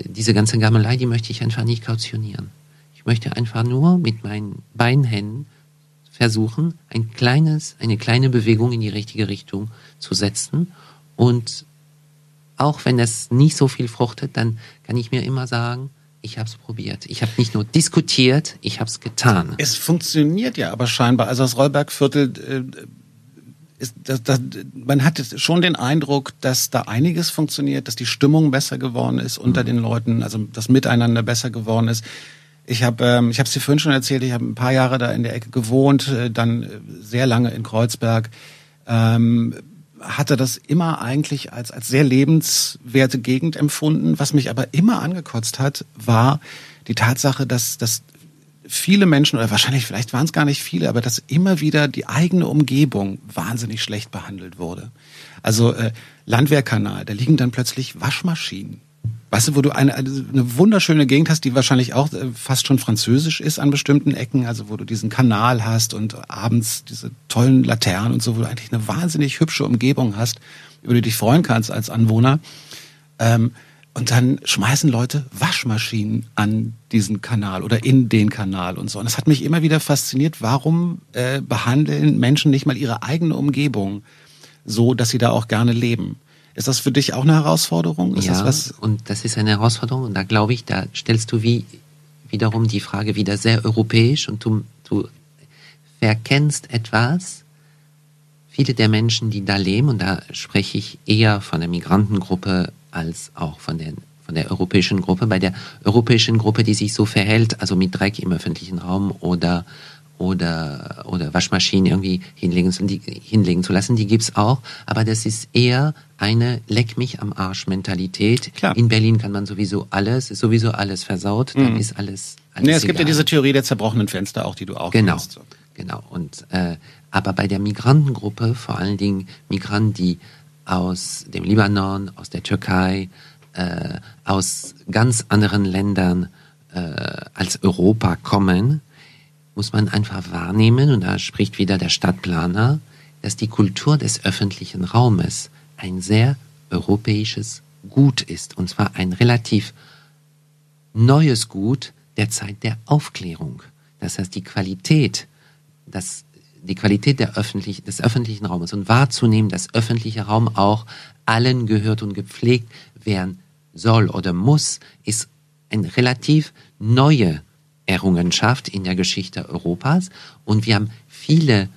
diese ganze Gammelei, die möchte ich einfach nicht kautionieren. Ich möchte einfach nur mit meinen beiden Händen versuchen, ein kleines, eine kleine Bewegung in die richtige Richtung zu setzen. Und auch wenn das nicht so viel fruchtet, dann kann ich mir immer sagen, ich habe es probiert. Ich habe nicht nur diskutiert, ich habe es getan. Es funktioniert ja aber scheinbar. Also das Rollbergviertel, äh, ist, das, das, man hat schon den Eindruck, dass da einiges funktioniert, dass die Stimmung besser geworden ist unter mhm. den Leuten, also das Miteinander besser geworden ist. Ich habe ähm, ich habe es dir vorhin schon erzählt, ich habe ein paar Jahre da in der Ecke gewohnt, äh, dann sehr lange in Kreuzberg. Ähm, hatte das immer eigentlich als als sehr lebenswerte Gegend empfunden. Was mich aber immer angekotzt hat, war die Tatsache, dass dass viele Menschen, oder wahrscheinlich, vielleicht waren es gar nicht viele, aber dass immer wieder die eigene Umgebung wahnsinnig schlecht behandelt wurde. Also äh, Landwehrkanal, da liegen dann plötzlich Waschmaschinen. Weißt du, wo du eine, eine wunderschöne Gegend hast, die wahrscheinlich auch fast schon französisch ist an bestimmten Ecken, also wo du diesen Kanal hast und abends diese tollen Laternen und so, wo du eigentlich eine wahnsinnig hübsche Umgebung hast, über die du dich freuen kannst als Anwohner. Ähm, und dann schmeißen Leute Waschmaschinen an diesen Kanal oder in den Kanal und so. Und das hat mich immer wieder fasziniert, warum äh, behandeln Menschen nicht mal ihre eigene Umgebung so, dass sie da auch gerne leben. Ist das für dich auch eine Herausforderung? Ist ja, das was? Und das ist eine Herausforderung. Und da glaube ich, da stellst du wie wiederum die Frage wieder sehr europäisch und du, du verkennst etwas. Viele der Menschen, die da leben, und da spreche ich eher von der Migrantengruppe als auch von der, von der europäischen Gruppe. Bei der europäischen Gruppe, die sich so verhält, also mit Dreck im öffentlichen Raum oder oder oder Waschmaschinen irgendwie hinlegen, die, hinlegen zu lassen, die gibt's auch, aber das ist eher eine Leck-mich-am-Arsch-Mentalität. Klar. In Berlin kann man sowieso alles, ist sowieso alles versaut, mhm. dann ist alles, alles nee, es egal. Gibt ja diese Theorie der zerbrochenen Fenster auch, die du auch genau, kennst. Genau, und äh, aber bei der Migrantengruppe, vor allen Dingen Migranten, die aus dem Libanon, aus der Türkei, äh, aus ganz anderen Ländern äh, als Europa kommen, muss man einfach wahrnehmen, und da spricht wieder der Stadtplaner, dass die Kultur des öffentlichen Raumes ein sehr europäisches Gut ist. Und zwar ein relativ neues Gut der Zeit der Aufklärung. Das heißt, die Qualität, das, die Qualität der öffentlich, des öffentlichen Raumes und wahrzunehmen, dass öffentlicher Raum auch allen gehört und gepflegt werden soll oder muss, ist eine relativ neue Errungenschaft in der Geschichte Europas, und wir haben viele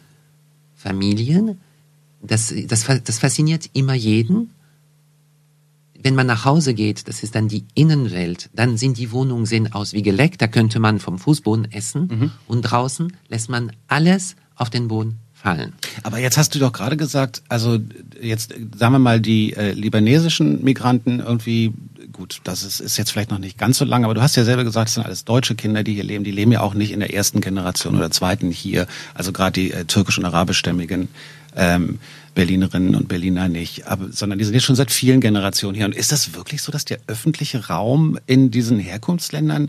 Familien, das, das, das fasziniert immer jeden. Wenn man nach Hause geht, das ist dann die Innenwelt, dann sind die Wohnungen sehen aus wie geleckt, da könnte man vom Fußboden essen, mhm. und draußen lässt man alles auf den Boden fallen. Aber jetzt hast du doch gerade gesagt, also jetzt sagen wir mal die äh, libanesischen Migranten irgendwie, gut, das ist, ist jetzt vielleicht noch nicht ganz so lang, aber du hast ja selber gesagt, es sind alles deutsche Kinder, die hier leben. Die leben ja auch nicht in der ersten Generation oder zweiten hier. Also gerade die äh, türkisch- und arabischstämmigen ähm, Berlinerinnen und Berliner nicht. Aber, sondern die sind jetzt schon seit vielen Generationen hier. Und ist das wirklich so, dass der öffentliche Raum in diesen Herkunftsländern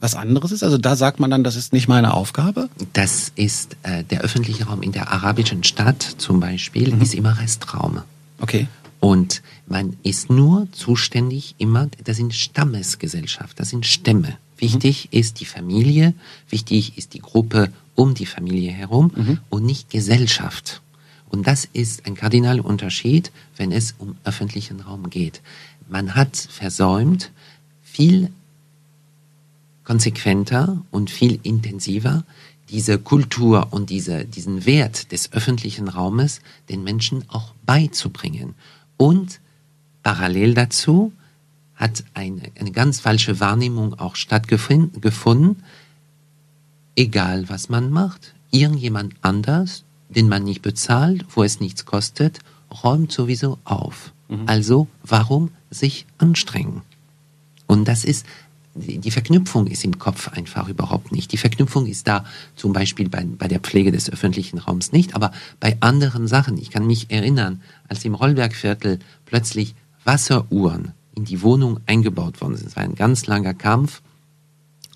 was anderes ist? Also da sagt man dann, das ist nicht meine Aufgabe? Das ist äh, der öffentliche Raum in der arabischen Stadt zum Beispiel, mhm. ist immer Restraum. Okay. Und man ist nur zuständig immer, das sind Stammesgesellschaft, das sind Stämme. Wichtig mhm. ist die Familie, wichtig ist die Gruppe um die Familie herum mhm. und nicht Gesellschaft. Und das ist ein kardinaler Unterschied, wenn es um öffentlichen Raum geht. Man hat versäumt, viel konsequenter und viel intensiver diese Kultur und diese, diesen Wert des öffentlichen Raumes den Menschen auch beizubringen. Und parallel dazu hat eine, eine ganz falsche Wahrnehmung auch stattgefunden. Egal, was man macht, irgendjemand anders, den man nicht bezahlt, wo es nichts kostet, räumt sowieso auf. Mhm. Also, warum sich anstrengen? Und das ist, die Verknüpfung ist im Kopf einfach überhaupt nicht. Die Verknüpfung ist da zum Beispiel bei, bei der Pflege des öffentlichen Raums nicht, aber bei anderen Sachen. Ich kann mich erinnern, als im Rollbergviertel plötzlich Wasseruhren in die Wohnung eingebaut worden sind. Es war ein ganz langer Kampf,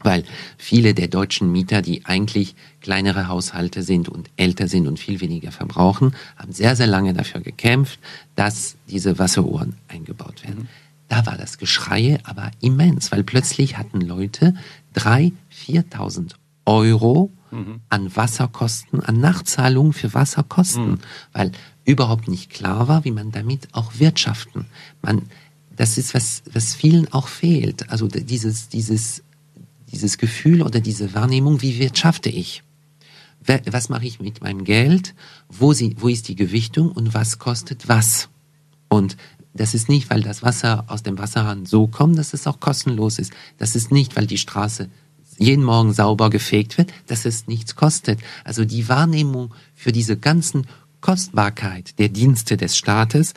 weil viele der deutschen Mieter, die eigentlich kleinere Haushalte sind und älter sind und viel weniger verbrauchen, haben sehr, sehr lange dafür gekämpft, dass diese Wasseruhren eingebaut werden. Mhm. Da war das Geschrei aber immens, weil plötzlich hatten Leute dreitausend, viertausend Euro mhm. an Wasserkosten, an Nachzahlungen für Wasserkosten, mhm. weil überhaupt nicht klar war, wie man damit auch wirtschaften. Man, das ist was, was vielen auch fehlt. Also dieses, dieses, dieses Gefühl oder diese Wahrnehmung, wie wirtschafte ich? Was mache ich mit meinem Geld? Wo, sie, wo ist die Gewichtung und was kostet was? Und das ist nicht, weil das Wasser aus dem Wasserhahn so kommt, dass es auch kostenlos ist. Das ist nicht, weil die Straße jeden Morgen sauber gefegt wird, dass es nichts kostet. Also die Wahrnehmung für diese ganzen Kostbarkeit der Dienste des Staates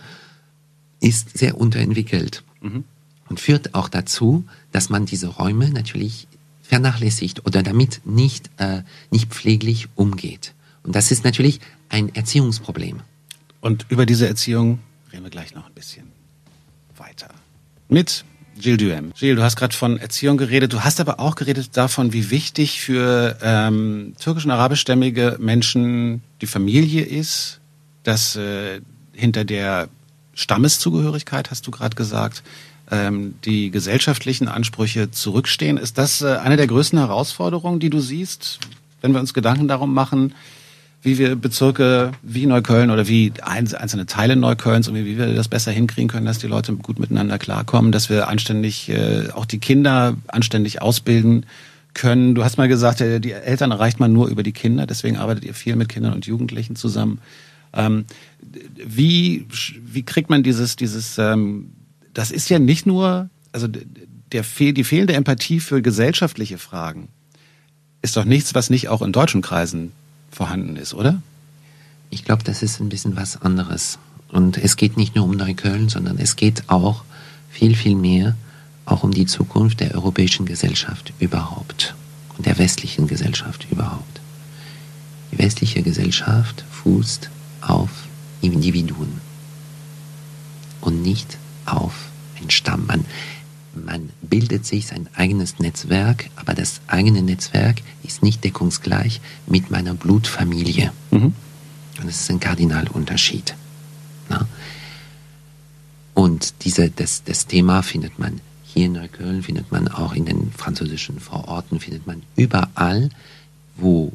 ist sehr unterentwickelt. Mhm. Und führt auch dazu, dass man diese Räume natürlich vernachlässigt oder damit nicht, äh, nicht pfleglich umgeht. Und das ist natürlich ein Erziehungsproblem. Und über diese Erziehung reden wir gleich noch ein bisschen weiter. Mit Gilles Duhem. Gilles, du hast gerade von Erziehung geredet, du hast aber auch geredet davon, wie wichtig für ähm, türkisch- und arabischstämmige Menschen die Familie ist, dass äh, hinter der Stammeszugehörigkeit, hast du gerade gesagt, ähm, die gesellschaftlichen Ansprüche zurückstehen. Ist das äh, eine der größten Herausforderungen, die du siehst, wenn wir uns Gedanken darum machen, wie wir Bezirke wie Neukölln oder wie einzelne Teile Neuköllns und wie wir das besser hinkriegen können, dass die Leute gut miteinander klarkommen, dass wir anständig äh, auch die Kinder anständig ausbilden können. Du hast mal gesagt, die Eltern erreicht man nur über die Kinder, deswegen arbeitet ihr viel mit Kindern und Jugendlichen zusammen. Ähm, wie wie kriegt man dieses dieses ähm, das ist ja nicht nur, also der die fehlende Empathie für gesellschaftliche Fragen ist doch nichts, was nicht auch in deutschen Kreisen vorhanden ist, oder? Ich glaube, das ist ein bisschen was anderes. Und es geht nicht nur um Neukölln, sondern es geht auch viel, viel mehr auch um die Zukunft der europäischen Gesellschaft überhaupt und der westlichen Gesellschaft überhaupt. Die westliche Gesellschaft fußt auf Individuen und nicht auf einen Stamm. Man, man bildet sich sein eigenes Netzwerk, aber das eigene Netzwerk ist nicht deckungsgleich mit meiner Blutfamilie. Mhm. Und das ist ein Kardinalunterschied. Na? Und diese, das, das Thema findet man hier in Neukölln, findet man auch in den französischen Vororten, findet man überall, wo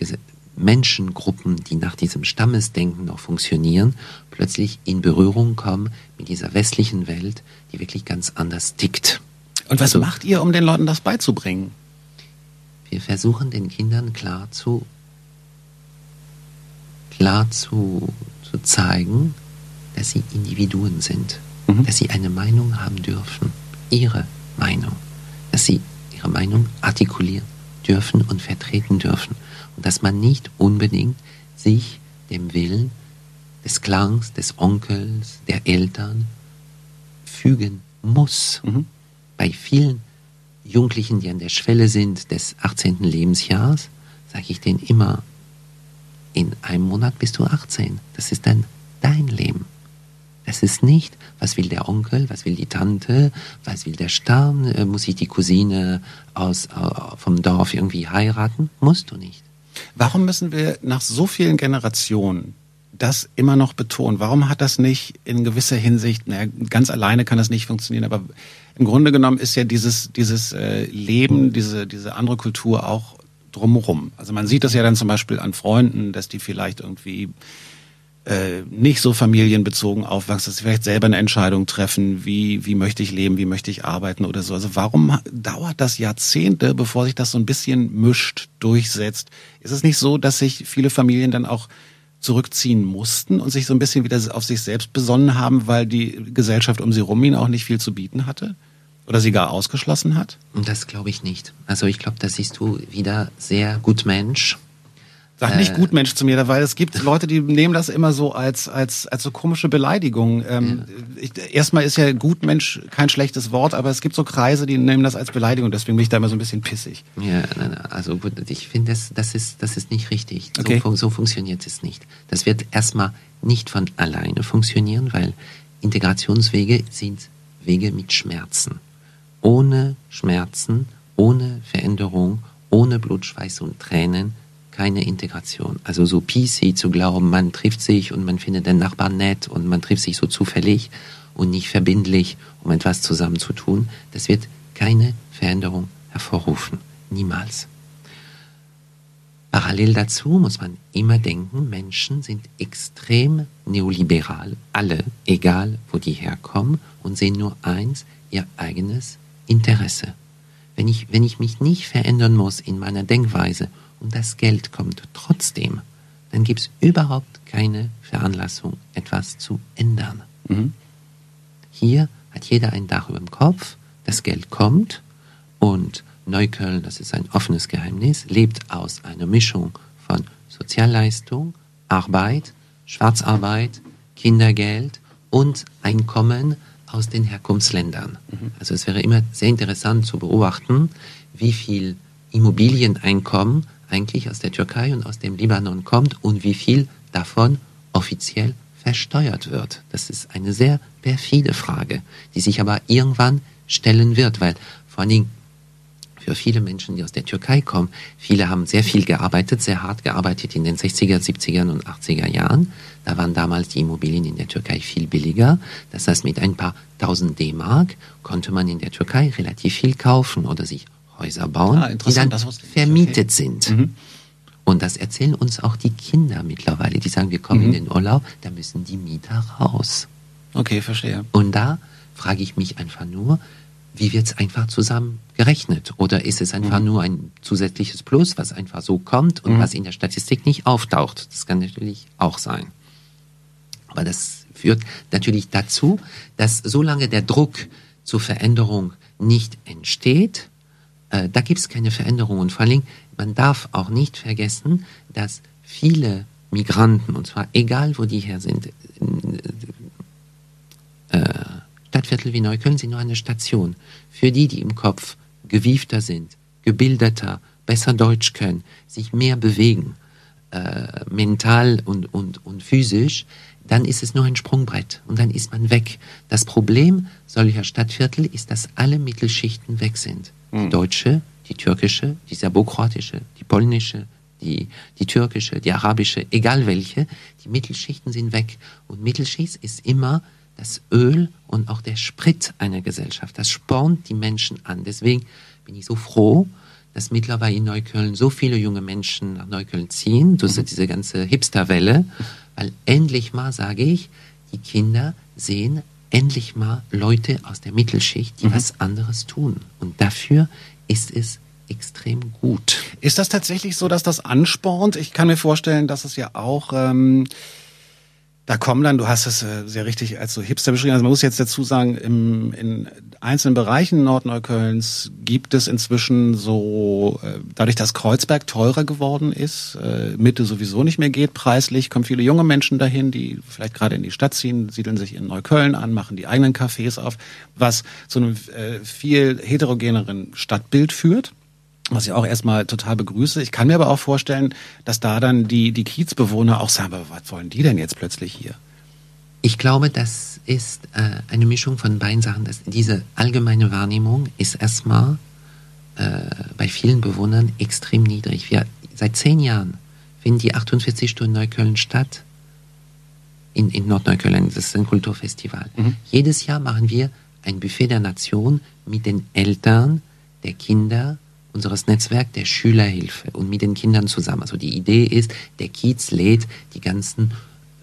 ges- Menschengruppen, die nach diesem Stammesdenken noch funktionieren, plötzlich in Berührung kommen mit dieser westlichen Welt, die wirklich ganz anders tickt. Und was also, macht ihr, um den Leuten das beizubringen? Wir versuchen den Kindern klar zu, klar zu, zu zeigen, dass sie Individuen sind, mhm. dass sie eine Meinung haben dürfen, ihre Meinung, dass sie ihre Meinung artikulieren dürfen und vertreten dürfen. Und dass man nicht unbedingt sich dem Willen des Clans, des Onkels, der Eltern fügen muss. Mhm. Bei vielen Jugendlichen, die an der Schwelle sind des achtzehnten Lebensjahres, sage ich denen immer, in einem Monat bist du achtzehn. Das ist dann dein Leben. Das ist nicht, was will der Onkel, was will die Tante, was will der Stamm, muss ich die Cousine aus, vom Dorf irgendwie heiraten? Musst du nicht. Warum müssen wir nach so vielen Generationen das immer noch betonen? Warum hat das nicht in gewisser Hinsicht, naja, ganz alleine kann das nicht funktionieren, aber im Grunde genommen ist ja dieses, dieses Leben, diese, diese andere Kultur auch drumherum. Also man sieht das ja dann zum Beispiel an Freunden, dass die vielleicht irgendwie nicht so familienbezogen aufwachsen, dass sie vielleicht selber eine Entscheidung treffen, wie wie möchte ich leben, wie möchte ich arbeiten oder so. Also warum dauert das Jahrzehnte, bevor sich das so ein bisschen mischt, durchsetzt? Ist es nicht so, dass sich viele Familien dann auch zurückziehen mussten und sich so ein bisschen wieder auf sich selbst besonnen haben, weil die Gesellschaft um sie rum ihnen auch nicht viel zu bieten hatte oder sie gar ausgeschlossen hat? Und das glaube ich nicht. Also ich glaube, das siehst du wieder sehr gut Mensch. Sag nicht Gutmensch zu mir, weil es gibt Leute, die nehmen das immer so als als als so komische Beleidigung. Ähm, ja. Erstmal ist ja Gutmensch kein schlechtes Wort, aber es gibt so Kreise, die nehmen das als Beleidigung. Deswegen bin ich da immer so ein bisschen pissig. Ja, also gut, ich finde, das, das ist das ist nicht richtig. Okay. So, so funktioniert es nicht. Das wird erstmal nicht von alleine funktionieren, weil Integrationswege sind Wege mit Schmerzen. Ohne Schmerzen, ohne Veränderung, ohne Blut, Schweiß und Tränen keine Integration. Also so P C zu glauben, man trifft sich und man findet den Nachbarn nett und man trifft sich so zufällig und nicht verbindlich, um etwas zusammen zu tun, das wird keine Veränderung hervorrufen. Niemals. Parallel dazu muss man immer denken, Menschen sind extrem neoliberal, alle, egal wo die herkommen, und sehen nur eins, ihr eigenes Interesse. Wenn ich, wenn ich mich nicht verändern muss in meiner Denkweise und das Geld kommt trotzdem, dann gibt es überhaupt keine Veranlassung, etwas zu ändern. Mhm. Hier hat jeder ein Dach über dem Kopf, das Geld kommt und Neukölln, das ist ein offenes Geheimnis, lebt aus einer Mischung von Sozialleistung, Arbeit, Schwarzarbeit, Kindergeld und Einkommen aus den Herkunftsländern. Mhm. Also es wäre immer sehr interessant zu beobachten, wie viel Immobilieneinkommen eigentlich aus der Türkei und aus dem Libanon kommt und wie viel davon offiziell versteuert wird. Das ist eine sehr perfide Frage, die sich aber irgendwann stellen wird, weil vor allen Dingen für viele Menschen, die aus der Türkei kommen, viele haben sehr viel gearbeitet, sehr hart gearbeitet in den sechziger, siebziger und achtziger Jahren. Da waren damals die Immobilien in der Türkei viel billiger. Das heißt, mit ein paar tausend D-Mark konnte man in der Türkei relativ viel kaufen oder sich Häuser bauen, ah, die dann vermietet okay. sind. Mhm. Und das erzählen uns auch die Kinder mittlerweile. Die sagen, wir kommen mhm. in den Urlaub, da müssen die Mieter raus. Okay, verstehe. Und da frage ich mich einfach nur, wie wird es einfach zusammen gerechnet? Oder ist es einfach mhm. nur ein zusätzliches Plus, was einfach so kommt und mhm. was in der Statistik nicht auftaucht? Das kann natürlich auch sein. Aber das führt natürlich dazu, dass solange der Druck zur Veränderung nicht entsteht, äh, da gibt es keine Veränderung. Und vor allem, man darf auch nicht vergessen, dass viele Migranten, und zwar egal wo die her sind, äh, Stadtviertel wie Neukölln sind nur eine Station. Für die, die im Kopf gewiefter sind, gebildeter, besser Deutsch können, sich mehr bewegen, äh, mental und, und, und physisch, dann ist es nur ein Sprungbrett und dann ist man weg. Das Problem solcher Stadtviertel ist, dass alle Mittelschichten weg sind. Mhm. Die deutsche, die türkische, die serbokroatische, die polnische, die, die türkische, die arabische, egal welche, die Mittelschichten sind weg. Und Mittelschicht ist immer das Öl und auch der Sprit einer Gesellschaft, das spornt die Menschen an. Deswegen bin ich so froh, dass mittlerweile in Neukölln so viele junge Menschen nach Neukölln ziehen, durch mhm. diese ganze Hipsterwelle, weil endlich mal, sage ich, die Kinder sehen endlich mal Leute aus der Mittelschicht, die mhm. was anderes tun. Und dafür ist es extrem gut. Ist das tatsächlich so, dass das anspornt? Ich kann mir vorstellen, dass es ja auch... Ähm Da kommen dann, du hast es sehr richtig als so Hipster beschrieben, also man muss jetzt dazu sagen, im, in einzelnen Bereichen Nordneuköllns gibt es inzwischen so, dadurch, dass Kreuzberg teurer geworden ist, Mitte sowieso nicht mehr geht preislich, kommen viele junge Menschen dahin, die vielleicht gerade in die Stadt ziehen, siedeln sich in Neukölln an, machen die eigenen Cafés auf, was zu einem viel heterogeneren Stadtbild führt. Was ich auch erstmal total begrüße. Ich kann mir aber auch vorstellen, dass da dann die, die Kiezbewohner auch sagen, aber was wollen die denn jetzt plötzlich hier? Ich glaube, das ist äh, eine Mischung von beiden Sachen. Das, diese allgemeine Wahrnehmung ist erstmal äh, bei vielen Bewohnern extrem niedrig. Wir, seit zehn Jahren finden die achtundvierzig Stunden Neukölln statt, in, in Nordneukölln, das ist ein Kulturfestival. Mhm. Jedes Jahr machen wir ein Buffet der Nation mit den Eltern der Kinder, unseres Netzwerk der Schülerhilfe und mit den Kindern zusammen. Also die Idee ist, der Kiez lädt die ganzen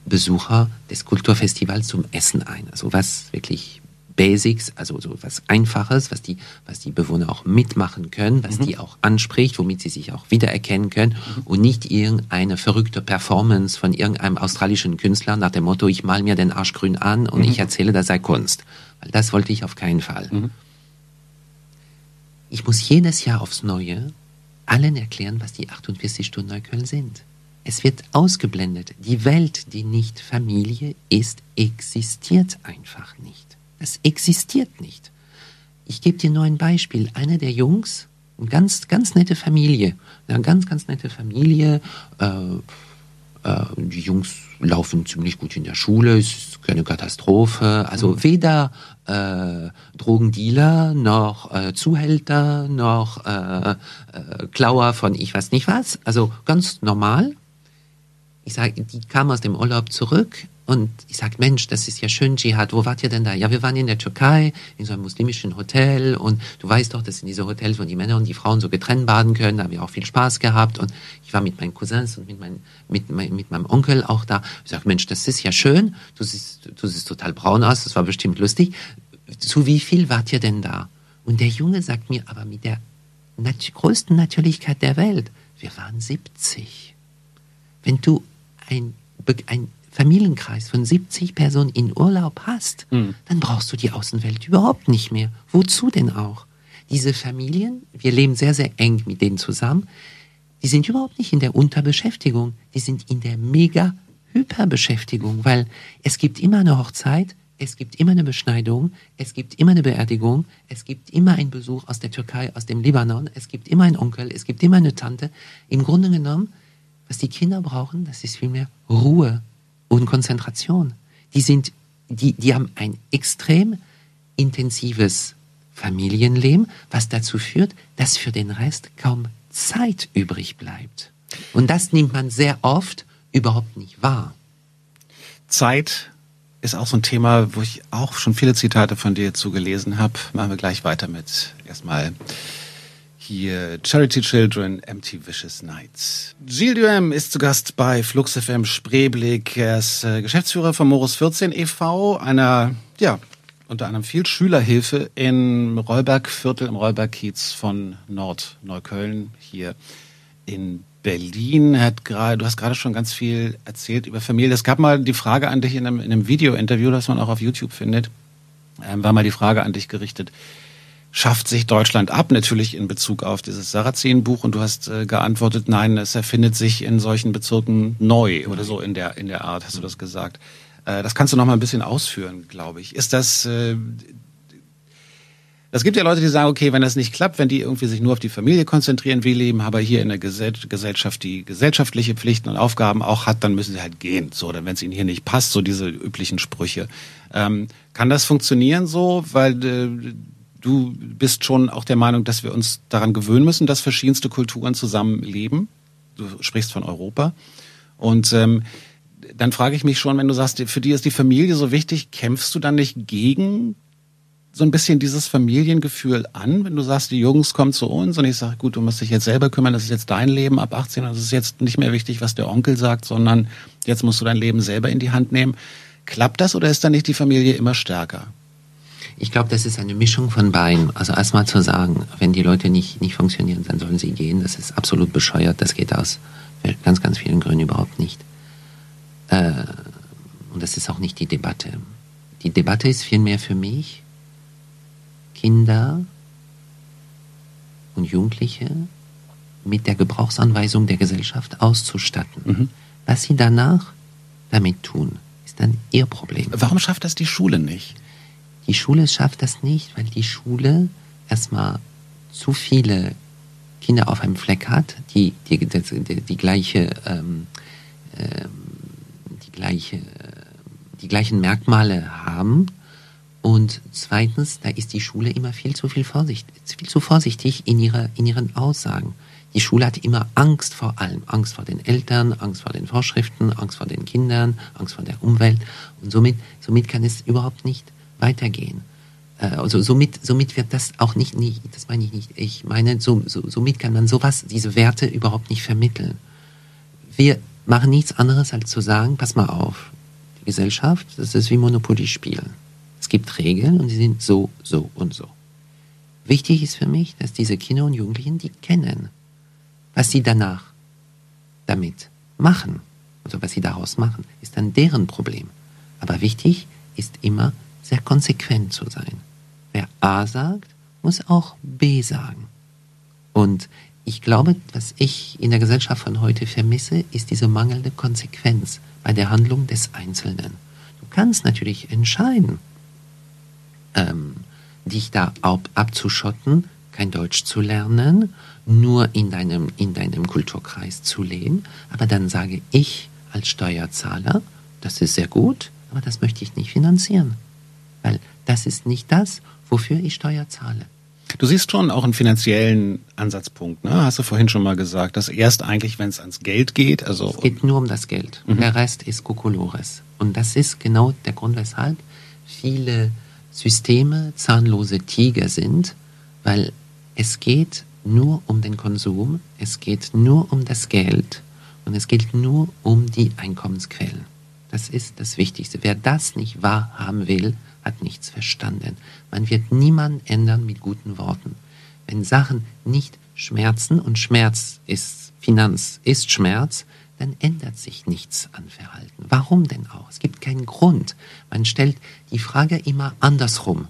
Besucher des Kulturfestivals zum Essen ein. Also was wirklich Basics, also so was Einfaches, was die, was die Bewohner auch mitmachen können, was mhm. die auch anspricht, womit sie sich auch wiedererkennen können mhm. und nicht irgendeine verrückte Performance von irgendeinem australischen Künstler nach dem Motto, ich mal mir den Arsch grün an und mhm. ich erzähle, das sei Kunst. Weil das wollte ich auf keinen Fall. Mhm. Ich muss jedes Jahr aufs Neue allen erklären, was die achtundvierzig Stunden Neukölln sind. Es wird ausgeblendet. Die Welt, die nicht Familie ist, existiert einfach nicht. Das existiert nicht. Ich gebe dir nur ein Beispiel. Einer der Jungs, eine ganz, ganz nette Familie, eine ganz, ganz nette Familie, äh, äh, die Jungs laufen ziemlich gut in der Schule, es ist keine Katastrophe, also weder äh, Drogendealer, noch äh, Zuhälter, noch äh, äh, Klauer von ich weiß nicht was, also ganz normal. Ich sage, die kamen aus dem Urlaub zurück und ich sage, Mensch, das ist ja schön, Dschihad, wo wart ihr denn da? Ja, wir waren in der Türkei, in so einem muslimischen Hotel und du weißt doch, dass in diese Hotels, wo die Männer und die Frauen so getrennt baden können, da haben wir auch viel Spaß gehabt und ich war mit meinen Cousins und mit, mein, mit, mein, mit meinem Onkel auch da. Ich sage, Mensch, das ist ja schön, du siehst, du siehst total braun aus, das war bestimmt lustig. Zu wie viel wart ihr denn da? Und der Junge sagt mir, aber mit der nat- größten Natürlichkeit der Welt, wir waren siebzig. Wenn du ein, ein Familienkreis von siebzig Personen in Urlaub hast, mhm. dann brauchst du die Außenwelt überhaupt nicht mehr. Wozu denn auch? Diese Familien, wir leben sehr, sehr eng mit denen zusammen, die sind überhaupt nicht in der Unterbeschäftigung, die sind in der Mega-Hyperbeschäftigung, weil es gibt immer eine Hochzeit, es gibt immer eine Beschneidung, es gibt immer eine Beerdigung, es gibt immer einen Besuch aus der Türkei, aus dem Libanon, es gibt immer einen Onkel, es gibt immer eine Tante. Im Grunde genommen, was die Kinder brauchen, das ist vielmehr Ruhe und Konzentration. Die sind, die, die haben ein extrem intensives Familienleben, was dazu führt, dass für den Rest kaum Zeit übrig bleibt. Und das nimmt man sehr oft überhaupt nicht wahr. Zeit ist auch so ein Thema, wo ich auch schon viele Zitate von dir zu gelesen habe. Machen wir gleich weiter mit erstmal hier Charity Children, Empty Vicious Nights. Gilles Duhem ist zu Gast bei Flux F M Spreeblick. Er ist Geschäftsführer von Morus vierzehn e V, einer, ja, unter anderem viel Schülerhilfe im Rollbergviertel, im Rollbergkiez von Nord-Neukölln hier in Berlin. Hat gerade, du hast gerade schon ganz viel erzählt über Familie. Es gab mal die Frage an dich in einem, in einem Video-Interview, das man auch auf YouTube findet, ähm, war mal die Frage an dich gerichtet, schafft sich Deutschland ab? Natürlich in Bezug auf dieses Sarrazin-Buch, und du hast äh, geantwortet, nein, es erfindet sich in solchen Bezirken neu oder so in der, in der Art, hast du das gesagt. Äh, das kannst du noch mal ein bisschen ausführen, glaube ich. Ist das... Äh, Es gibt ja Leute, die sagen, okay, wenn das nicht klappt, wenn die irgendwie sich nur auf die Familie konzentrieren, wir leben aber hier in der Gesell- Gesellschaft, die gesellschaftliche Pflichten und Aufgaben auch hat, dann müssen sie halt gehen. So, dann, wenn es ihnen hier nicht passt, so diese üblichen Sprüche. Ähm, kann das funktionieren so? Weil äh, du bist schon auch der Meinung, dass wir uns daran gewöhnen müssen, dass verschiedenste Kulturen zusammenleben. Du sprichst von Europa. Und ähm, dann frage ich mich schon, wenn du sagst, für die ist die Familie so wichtig, kämpfst du dann nicht gegen so ein bisschen dieses Familiengefühl an, wenn du sagst, die Jungs kommen zu uns und ich sage, gut, du musst dich jetzt selber kümmern, das ist jetzt dein Leben ab achtzehn, das ist jetzt nicht mehr wichtig, was der Onkel sagt, sondern jetzt musst du dein Leben selber in die Hand nehmen. Klappt das oder ist dann nicht die Familie immer stärker? Ich glaube, das ist eine Mischung von beiden. Also erstmal zu sagen, wenn die Leute nicht, nicht funktionieren, dann sollen sie gehen, das ist absolut bescheuert, das geht aus ganz, ganz vielen Gründen überhaupt nicht. Äh, und das ist auch nicht die Debatte. Die Debatte ist vielmehr für mich, Kinder und Jugendliche mit der Gebrauchsanweisung der Gesellschaft auszustatten. Mhm. Was sie danach damit tun, ist dann ihr Problem. Warum schafft das die Schule nicht? Die Schule schafft das nicht, weil die Schule erstmal zu viele Kinder auf einem Fleck hat, die die, die, die, die gleiche, ähm, ähm, die gleiche, die gleichen Merkmale haben. Und zweitens, da ist die Schule immer viel zu viel Vorsicht, viel zu vorsichtig in ihrer, in ihren Aussagen. Die Schule hat immer Angst vor allem. Angst vor den Eltern, Angst vor den Vorschriften, Angst vor den Kindern, Angst vor der Umwelt. Und somit, somit kann es überhaupt nicht weitergehen. Also somit, somit wird das auch nicht, nicht, das meine ich nicht, ich meine, so, so, somit kann man sowas, diese Werte überhaupt nicht vermitteln. Wir machen nichts anderes, als zu sagen, pass mal auf, die Gesellschaft, das ist wie Monopoly spielen. Es gibt Regeln und sie sind so, so und so. Wichtig ist für mich, dass diese Kinder und Jugendlichen die kennen, was sie danach damit machen, also was sie daraus machen, ist dann deren Problem. Aber wichtig ist immer, sehr konsequent zu sein. Wer A sagt, muss auch B sagen. Und ich glaube, was ich in der Gesellschaft von heute vermisse, ist diese mangelnde Konsequenz bei der Handlung des Einzelnen. Du kannst natürlich entscheiden, Ähm, dich da ab, abzuschotten, kein Deutsch zu lernen, nur in deinem, in deinem Kulturkreis zu leben. Aber dann sage ich als Steuerzahler, das ist sehr gut, aber das möchte ich nicht finanzieren. Weil das ist nicht das, wofür ich Steuer zahle. Du siehst schon auch einen finanziellen Ansatzpunkt, ne? Hast du vorhin schon mal gesagt, dass erst eigentlich, wenn es ans Geld geht, also... Es geht nur um das Geld. Mhm. Der Rest ist Kokolores. Und das ist genau der Grund, weshalb viele Systeme zahnlose Tiger sind, weil es geht nur um den Konsum, es geht nur um das Geld und es geht nur um die Einkommensquellen. Das ist das Wichtigste. Wer das nicht wahrhaben will, hat nichts verstanden. Man wird niemanden ändern mit guten Worten. Wenn Sachen nicht schmerzen und Schmerz ist, Finanz ist Schmerz, dann ändert sich nichts an Verhalten. Warum denn auch? Es gibt keinen Grund. Man stellt die Frage immer andersrum.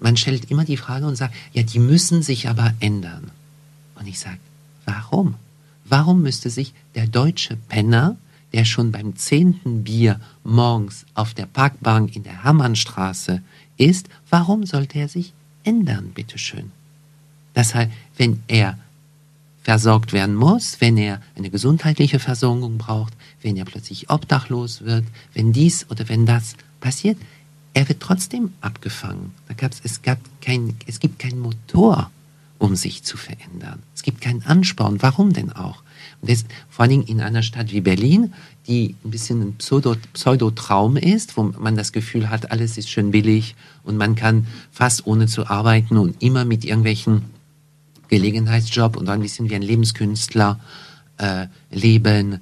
Man stellt immer die Frage und sagt, ja, die müssen sich aber ändern. Und ich sage, warum? Warum müsste sich der deutsche Penner, der schon beim zehnten Bier morgens auf der Parkbank in der Hermannstraße ist, warum sollte er sich ändern, bitteschön? Das heißt, wenn er versorgt werden muss, wenn er eine gesundheitliche Versorgung braucht, wenn er plötzlich obdachlos wird, wenn dies oder wenn das passiert, Er wird trotzdem abgefangen. Da gab's, es, gab kein, es gibt keinen Motor, um sich zu verändern. Es gibt keinen Ansporn. Warum denn auch? Und das, vor allen Dingen in einer Stadt wie Berlin, die ein bisschen ein Pseudo, Pseudotraum ist, wo man das Gefühl hat, alles ist schön billig und man kann fast ohne zu arbeiten und immer mit irgendwelchen Gelegenheitsjob und ein bisschen wie ein Lebenskünstler äh, leben.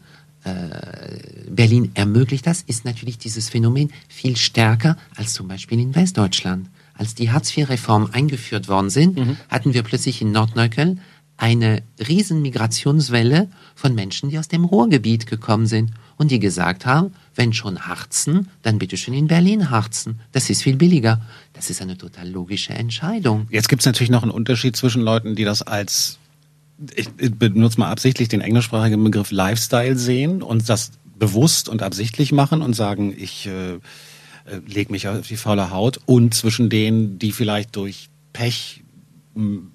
Berlin ermöglicht das, ist natürlich dieses Phänomen viel stärker als zum Beispiel in Westdeutschland. Als die Hartz-vier-Reformen eingeführt worden sind, mhm. hatten wir plötzlich in Nordneukölln eine riesen Migrationswelle von Menschen, die aus dem Ruhrgebiet gekommen sind und die gesagt haben, wenn schon harzen, dann bitte schön in Berlin harzen. Das ist viel billiger. Das ist eine total logische Entscheidung. Jetzt gibt es natürlich noch einen Unterschied zwischen Leuten, die das als, ich benutze mal absichtlich den englischsprachigen Begriff Lifestyle sehen und das bewusst und absichtlich machen und sagen, ich äh, lege mich auf die faule Haut, und zwischen denen, die vielleicht durch Pech,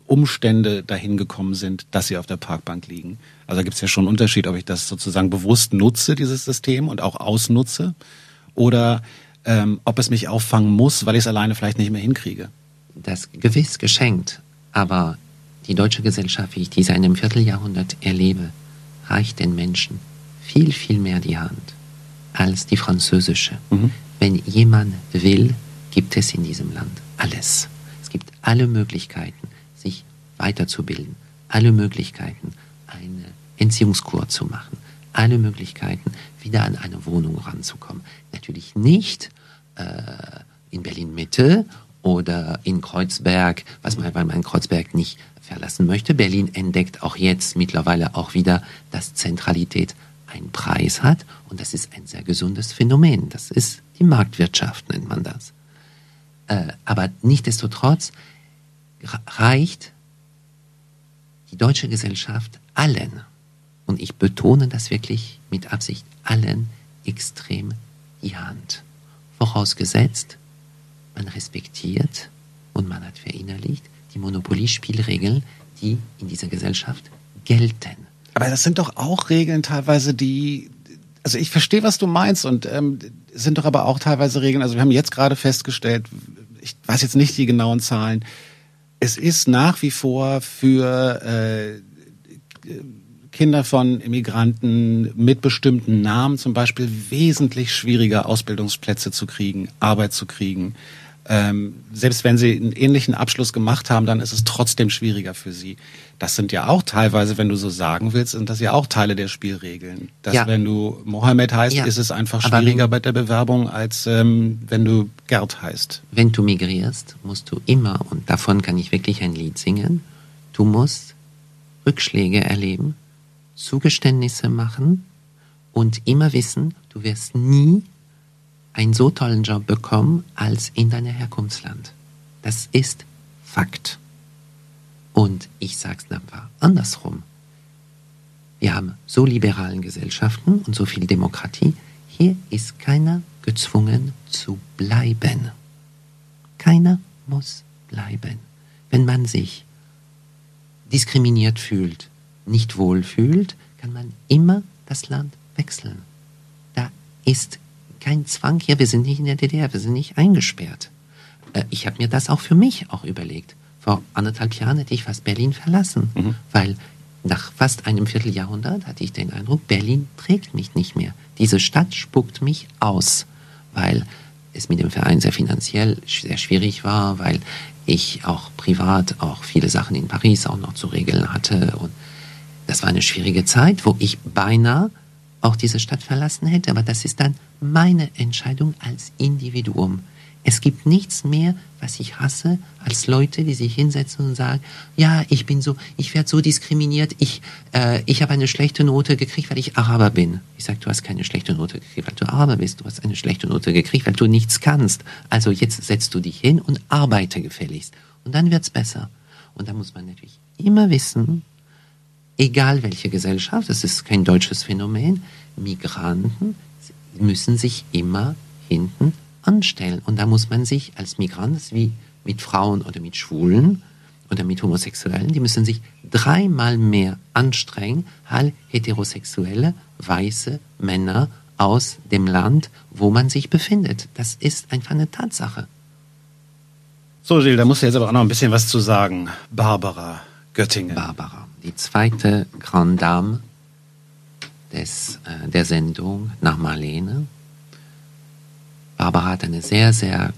Umstände dahin gekommen sind, dass sie auf der Parkbank liegen. Also da gibt es ja schon einen Unterschied, ob ich das sozusagen bewusst nutze, dieses System, und auch ausnutze, oder ähm, ob es mich auffangen muss, weil ich es alleine vielleicht nicht mehr hinkriege. Das gewiss geschenkt, aber die deutsche Gesellschaft, wie ich die seit einem Vierteljahrhundert erlebe, reicht den Menschen viel, viel mehr die Hand als die französische. Mhm. Wenn jemand will, gibt es in diesem Land alles. Es gibt alle Möglichkeiten, sich weiterzubilden, alle Möglichkeiten, eine Entziehungskur zu machen, alle Möglichkeiten, wieder an eine Wohnung ranzukommen. Natürlich nicht äh, in Berlin-Mitte oder in Kreuzberg, was man, weil man Kreuzberg nicht verlassen möchte. Berlin entdeckt auch jetzt mittlerweile auch wieder, dass Zentralität einen Preis hat, und das ist ein sehr gesundes Phänomen. Das ist die Marktwirtschaft, nennt man das. Äh, aber nichtsdestotrotz reicht die deutsche Gesellschaft allen, und ich betone das wirklich mit Absicht, allen extrem die Hand. Vorausgesetzt, man respektiert und man hat verinnerlicht die Monopoliespielregeln, die in dieser Gesellschaft gelten. Aber das sind doch auch Regeln teilweise, die, also ich verstehe, was du meinst, und ähm, sind doch aber auch teilweise Regeln, also wir haben jetzt gerade festgestellt, ich weiß jetzt nicht die genauen Zahlen, es ist nach wie vor für äh, Kinder von Immigranten mit bestimmten Namen zum Beispiel wesentlich schwieriger, Ausbildungsplätze zu kriegen, Arbeit zu kriegen. Ähm, selbst wenn sie einen ähnlichen Abschluss gemacht haben, dann ist es trotzdem schwieriger für sie. Das sind ja auch teilweise, wenn du so sagen willst, sind das ja auch Teile der Spielregeln. Dass ja. Wenn du Mohammed heißt, ja. ist es einfach schwieriger wenn, bei der Bewerbung, als ähm, wenn du Gerd heißt. Wenn du migrierst, musst du immer, und davon kann ich wirklich ein Lied singen, du musst Rückschläge erleben, Zugeständnisse machen und immer wissen, du wirst nie einen so tollen Job bekommen als in deinem Herkunftsland. Das ist Fakt. Und ich sag's dann mal andersrum. Wir haben so liberalen Gesellschaften und so viel Demokratie. Hier ist keiner gezwungen zu bleiben. Keiner muss bleiben. Wenn man sich diskriminiert fühlt, nicht wohl fühlt, kann man immer das Land wechseln. Da ist kein Zwang hier, wir sind nicht in der D D R, wir sind nicht eingesperrt. Äh, ich habe mir das auch für mich auch überlegt. Vor anderthalb Jahren hätte ich fast Berlin verlassen, mhm. weil nach fast einem Vierteljahrhundert hatte ich den Eindruck, Berlin trägt mich nicht mehr. Diese Stadt spuckt mich aus, weil es mit dem Verein sehr finanziell sehr schwierig war, weil ich auch privat auch viele Sachen in Paris auch noch zu regeln hatte. Und das war eine schwierige Zeit, wo ich beinahe auch diese Stadt verlassen hätte, aber das ist dann meine Entscheidung als Individuum. Es gibt nichts mehr, was ich hasse, als Leute, die sich hinsetzen und sagen, ja, ich bin so, ich werde so diskriminiert, ich, äh, ich habe eine schlechte Note gekriegt, weil ich Araber bin. Ich sage, du hast keine schlechte Note gekriegt, weil du Araber bist, du hast eine schlechte Note gekriegt, weil du nichts kannst. Also jetzt setzt du dich hin und arbeite gefälligst. Und dann wird's besser. Und da muss man natürlich immer wissen, egal welche Gesellschaft, das ist kein deutsches Phänomen, Migranten müssen sich immer hinten anstellen. Und da muss man sich als Migrant, wie mit Frauen oder mit Schwulen oder mit Homosexuellen, die müssen sich dreimal mehr anstrengen als heterosexuelle, weiße Männer aus dem Land, wo man sich befindet. Das ist einfach eine Tatsache. So, Gilles, da musst du jetzt aber auch noch ein bisschen was zu sagen. Barbara, Göttingen. Barbara, die zweite Grande Dame des, äh, der Sendung nach Marlene. Barbara hat eine sehr, sehr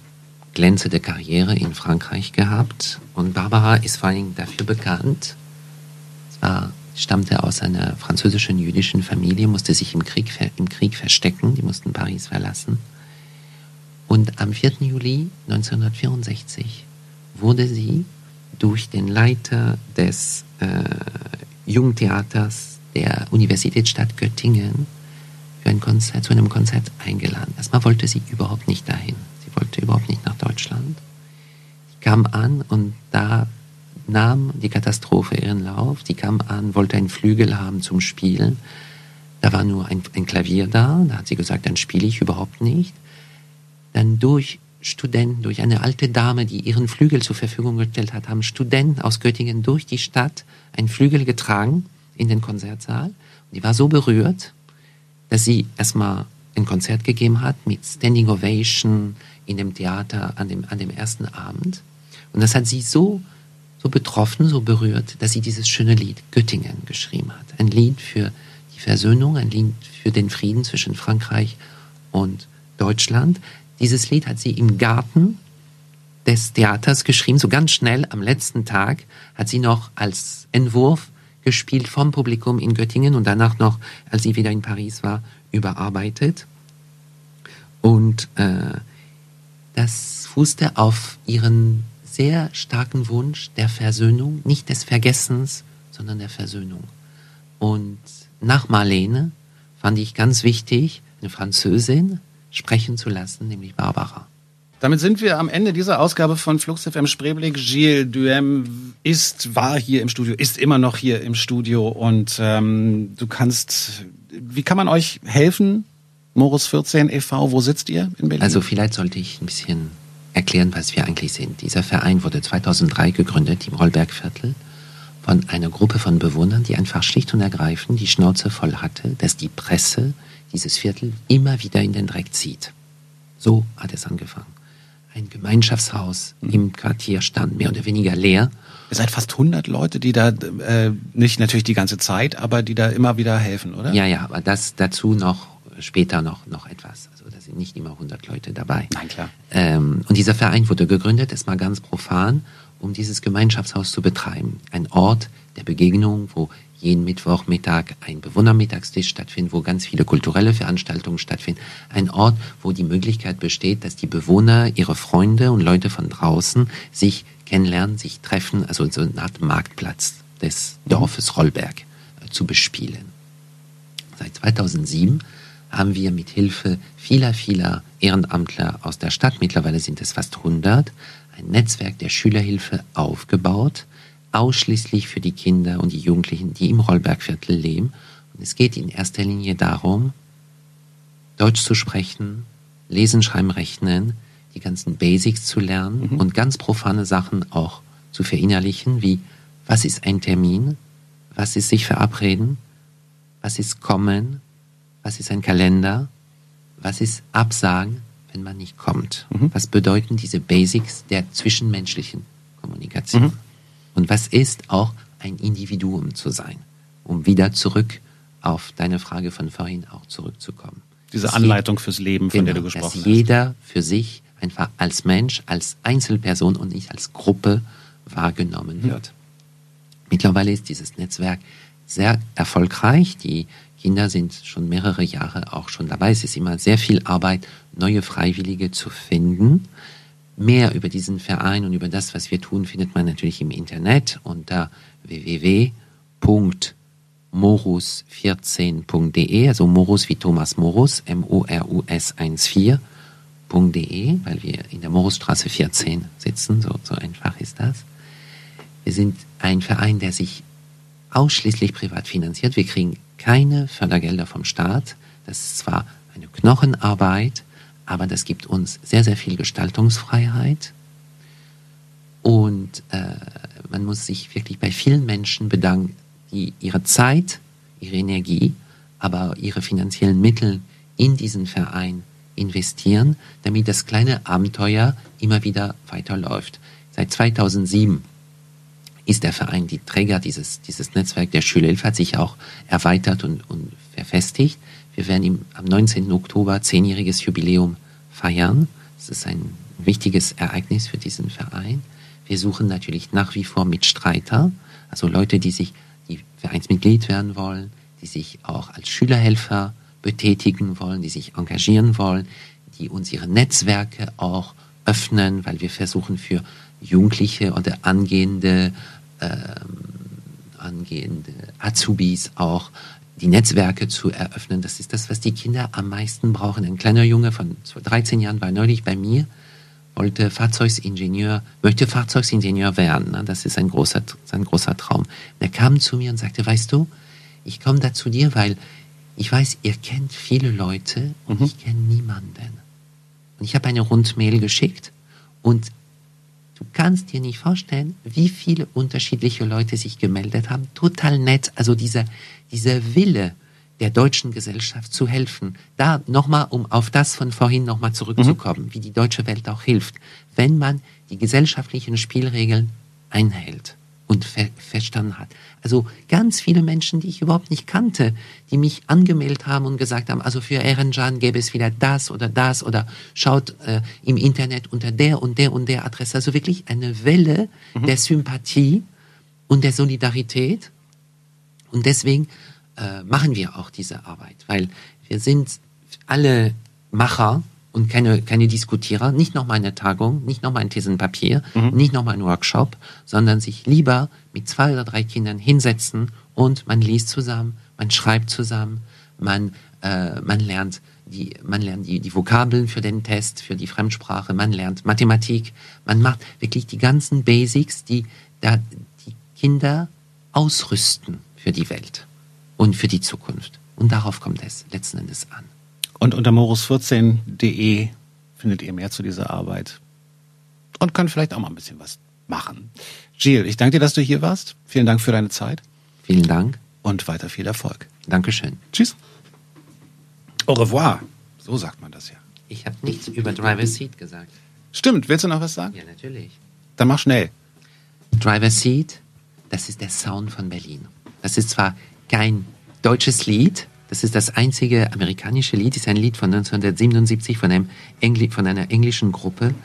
glänzende Karriere in Frankreich gehabt. Und Barbara ist vor allem dafür bekannt, zwar stammte aus einer französischen jüdischen Familie, musste sich im Krieg, im Krieg verstecken, die mussten Paris verlassen. Und am vierten Juli neunzehnhundertvierundsechzig wurde sie durch den Leiter des äh, Jugendtheaters der Universitätsstadt Göttingen für ein Konzert, zu einem Konzert eingeladen. Erstmal wollte sie überhaupt nicht dahin. Sie wollte überhaupt nicht nach Deutschland. Sie kam an und da nahm die Katastrophe ihren Lauf. Die kam an, wollte einen Flügel haben zum Spielen. Da war nur ein, ein Klavier da. Da hat sie gesagt, dann spiele ich überhaupt nicht. Dann durch Studenten, durch eine alte Dame, die ihren Flügel zur Verfügung gestellt hat, haben Studenten aus Göttingen durch die Stadt einen Flügel getragen in den Konzertsaal. Und die war so berührt, dass sie erstmal ein Konzert gegeben hat mit Standing Ovation in dem Theater an dem, an dem ersten Abend. Und das hat sie so so betroffen, so berührt, dass sie dieses schöne Lied Göttingen geschrieben hat. Ein Lied für die Versöhnung, ein Lied für den Frieden zwischen Frankreich und Deutschland. Dieses Lied hat sie im Garten des Theaters geschrieben, so ganz schnell am letzten Tag hat sie noch als Entwurf gespielt vom Publikum in Göttingen und danach noch, als sie wieder in Paris war, überarbeitet. Und äh, das fußte auf ihren sehr starken Wunsch der Versöhnung, nicht des Vergessens, sondern der Versöhnung. Und nach Marlene fand ich ganz wichtig, eine Französin sprechen zu lassen, nämlich Barbara. Damit sind wir am Ende dieser Ausgabe von Flux F M Spreeblick. Gilles Duhem ist, war hier im Studio, ist immer noch hier im Studio und ähm, du kannst, wie kann man euch helfen? Morus vierzehn e V, wo sitzt ihr in Berlin? Also vielleicht sollte ich ein bisschen erklären, was wir eigentlich sind. Dieser Verein wurde zweitausenddrei gegründet im Rollbergviertel von einer Gruppe von Bewohnern, die einfach schlicht und ergreifend die Schnauze voll hatte, dass die Presse dieses Viertel immer wieder in den Dreck zieht. So hat es angefangen. Ein Gemeinschaftshaus im Quartier stand mehr oder weniger leer. Ihr seid fast hundert Leute, die da, äh, nicht natürlich die ganze Zeit, aber die da immer wieder helfen, oder? Ja, ja, aber das dazu noch später noch, noch etwas. Also da sind nicht immer hundert Leute dabei. Nein, klar. Ähm, und dieser Verein wurde gegründet, erstmal ganz profan, um dieses Gemeinschaftshaus zu betreiben. Ein Ort der Begegnung, wo jeden Mittwochmittag ein Bewohnermittagstisch stattfindet, wo ganz viele kulturelle Veranstaltungen stattfinden. Ein Ort, wo die Möglichkeit besteht, dass die Bewohner, ihre Freunde und Leute von draußen sich kennenlernen, sich treffen, also so eine Art Marktplatz des Dorfes Rollberg äh, zu bespielen. Seit zweitausendsieben haben wir mit Hilfe vieler, vieler Ehrenamtler aus der Stadt, mittlerweile sind es fast hundert, ein Netzwerk der Schülerhilfe aufgebaut, ausschließlich für die Kinder und die Jugendlichen, die im Rollbergviertel leben. Und es geht in erster Linie darum, Deutsch zu sprechen, Lesen, Schreiben, Rechnen, die ganzen Basics zu lernen mhm. und ganz profane Sachen auch zu verinnerlichen, wie was ist ein Termin, was ist sich verabreden, was ist kommen, was ist ein Kalender, was ist absagen, wenn man nicht kommt. Mhm. Was bedeuten diese Basics der zwischenmenschlichen Kommunikation? Mhm. Und was ist auch ein Individuum zu sein, um wieder zurück auf deine Frage von vorhin auch zurückzukommen. Diese Anleitung fürs Leben, von der du gesprochen hast. Dass jeder für sich einfach als Mensch, als Einzelperson und nicht als Gruppe wahrgenommen wird. Mittlerweile ist dieses Netzwerk sehr erfolgreich. Die Kinder sind schon mehrere Jahre auch schon dabei. Es ist immer sehr viel Arbeit, neue Freiwillige zu finden. Mehr über diesen Verein und über das, was wir tun, findet man natürlich im Internet unter w w w punkt morus vierzehn punkt d e, also Morus wie Thomas Morus, M O R U S vierzehn punkt d e, weil wir in der Morusstraße vierzehn sitzen, so, so einfach ist das. Wir sind ein Verein, der sich ausschließlich privat finanziert. Wir kriegen keine Fördergelder vom Staat. Das ist zwar eine Knochenarbeit, aber das gibt uns sehr, sehr viel Gestaltungsfreiheit. Und äh, man muss sich wirklich bei vielen Menschen bedanken, die ihre Zeit, ihre Energie, aber ihre finanziellen Mittel in diesen Verein investieren, damit das kleine Abenteuer immer wieder weiterläuft. Seit zweitausendsieben ist der Verein die Träger dieses, dieses Netzwerk der Schülerhilfe, hat sich auch erweitert und, und verfestigt. Wir werden im, am neunzehnten Oktober zehnjähriges Jubiläum feiern. Das ist ein wichtiges Ereignis für diesen Verein. Wir suchen natürlich nach wie vor Mitstreiter, also Leute, die sich, die Vereinsmitglied werden wollen, die sich auch als Schülerhelfer betätigen wollen, die sich engagieren wollen, die uns ihre Netzwerke auch öffnen, weil wir versuchen für Jugendliche oder angehende, ähm, angehende Azubis auch die Netzwerke zu eröffnen. Das ist das, was die Kinder am meisten brauchen. Ein kleiner Junge von dreizehn Jahren war neulich bei mir, wollte Fahrzeugingenieur, möchte Fahrzeugingenieur werden. Das ist ein großer, ein großer Traum. Der kam zu mir und sagte, weißt du, ich komme da zu dir, weil ich weiß, ihr kennt viele Leute und mhm. ich kenne niemanden. Und ich habe eine Rundmail geschickt und du kannst dir nicht vorstellen, wie viele unterschiedliche Leute sich gemeldet haben. Total nett, also dieser, dieser Wille der deutschen Gesellschaft zu helfen. Da nochmal, um auf das von vorhin nochmal zurückzukommen, mhm. wie die deutsche Welt auch hilft, wenn man die gesellschaftlichen Spielregeln einhält und ver- verstanden hat. Also ganz viele Menschen, die ich überhaupt nicht kannte, die mich angemeldet haben und gesagt haben, also für Ehrenjan gäbe es wieder das oder das oder schaut äh, im Internet unter der und der und der Adresse. Also wirklich eine Welle mhm. der Sympathie und der Solidarität. Und deswegen äh, machen wir auch diese Arbeit, weil wir sind alle Macher und keine, keine Diskutierer, nicht nochmal eine Tagung, nicht nochmal ein Thesenpapier, mhm. nicht nochmal ein Workshop, sondern sich lieber mit zwei oder drei Kindern hinsetzen und man liest zusammen, man schreibt zusammen, man, äh, man lernt, die, man lernt die, die Vokabeln für den Test, für die Fremdsprache, man lernt Mathematik, man macht wirklich die ganzen Basics, die da die Kinder ausrüsten für die Welt und für die Zukunft. Und darauf kommt es letzten Endes an. Und unter morus vierzehn punkt de findet ihr mehr zu dieser Arbeit und könnt vielleicht auch mal ein bisschen was machen. Gilles, ich danke dir, dass du hier warst. Vielen Dank für deine Zeit. Vielen Dank. Und weiter viel Erfolg. Dankeschön. Tschüss. Au revoir. So sagt man das ja. Ich habe nichts über Driver's Seat gesagt. Stimmt. Willst du noch was sagen? Ja, natürlich. Dann mach schnell. Driver's Seat, das ist der Sound von Berlin. Das ist zwar kein deutsches Lied, das ist das einzige amerikanische Lied, das ist ein Lied von neunzehnhundertsiebenundsiebzig von, einem Engli- von einer englischen Gruppe.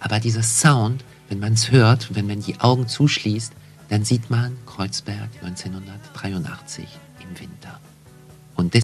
Aber dieser Sound, wenn man es hört, wenn man die Augen zuschließt, dann sieht man Kreuzberg neunzehnhundertdreiundachtzig im Winter. Und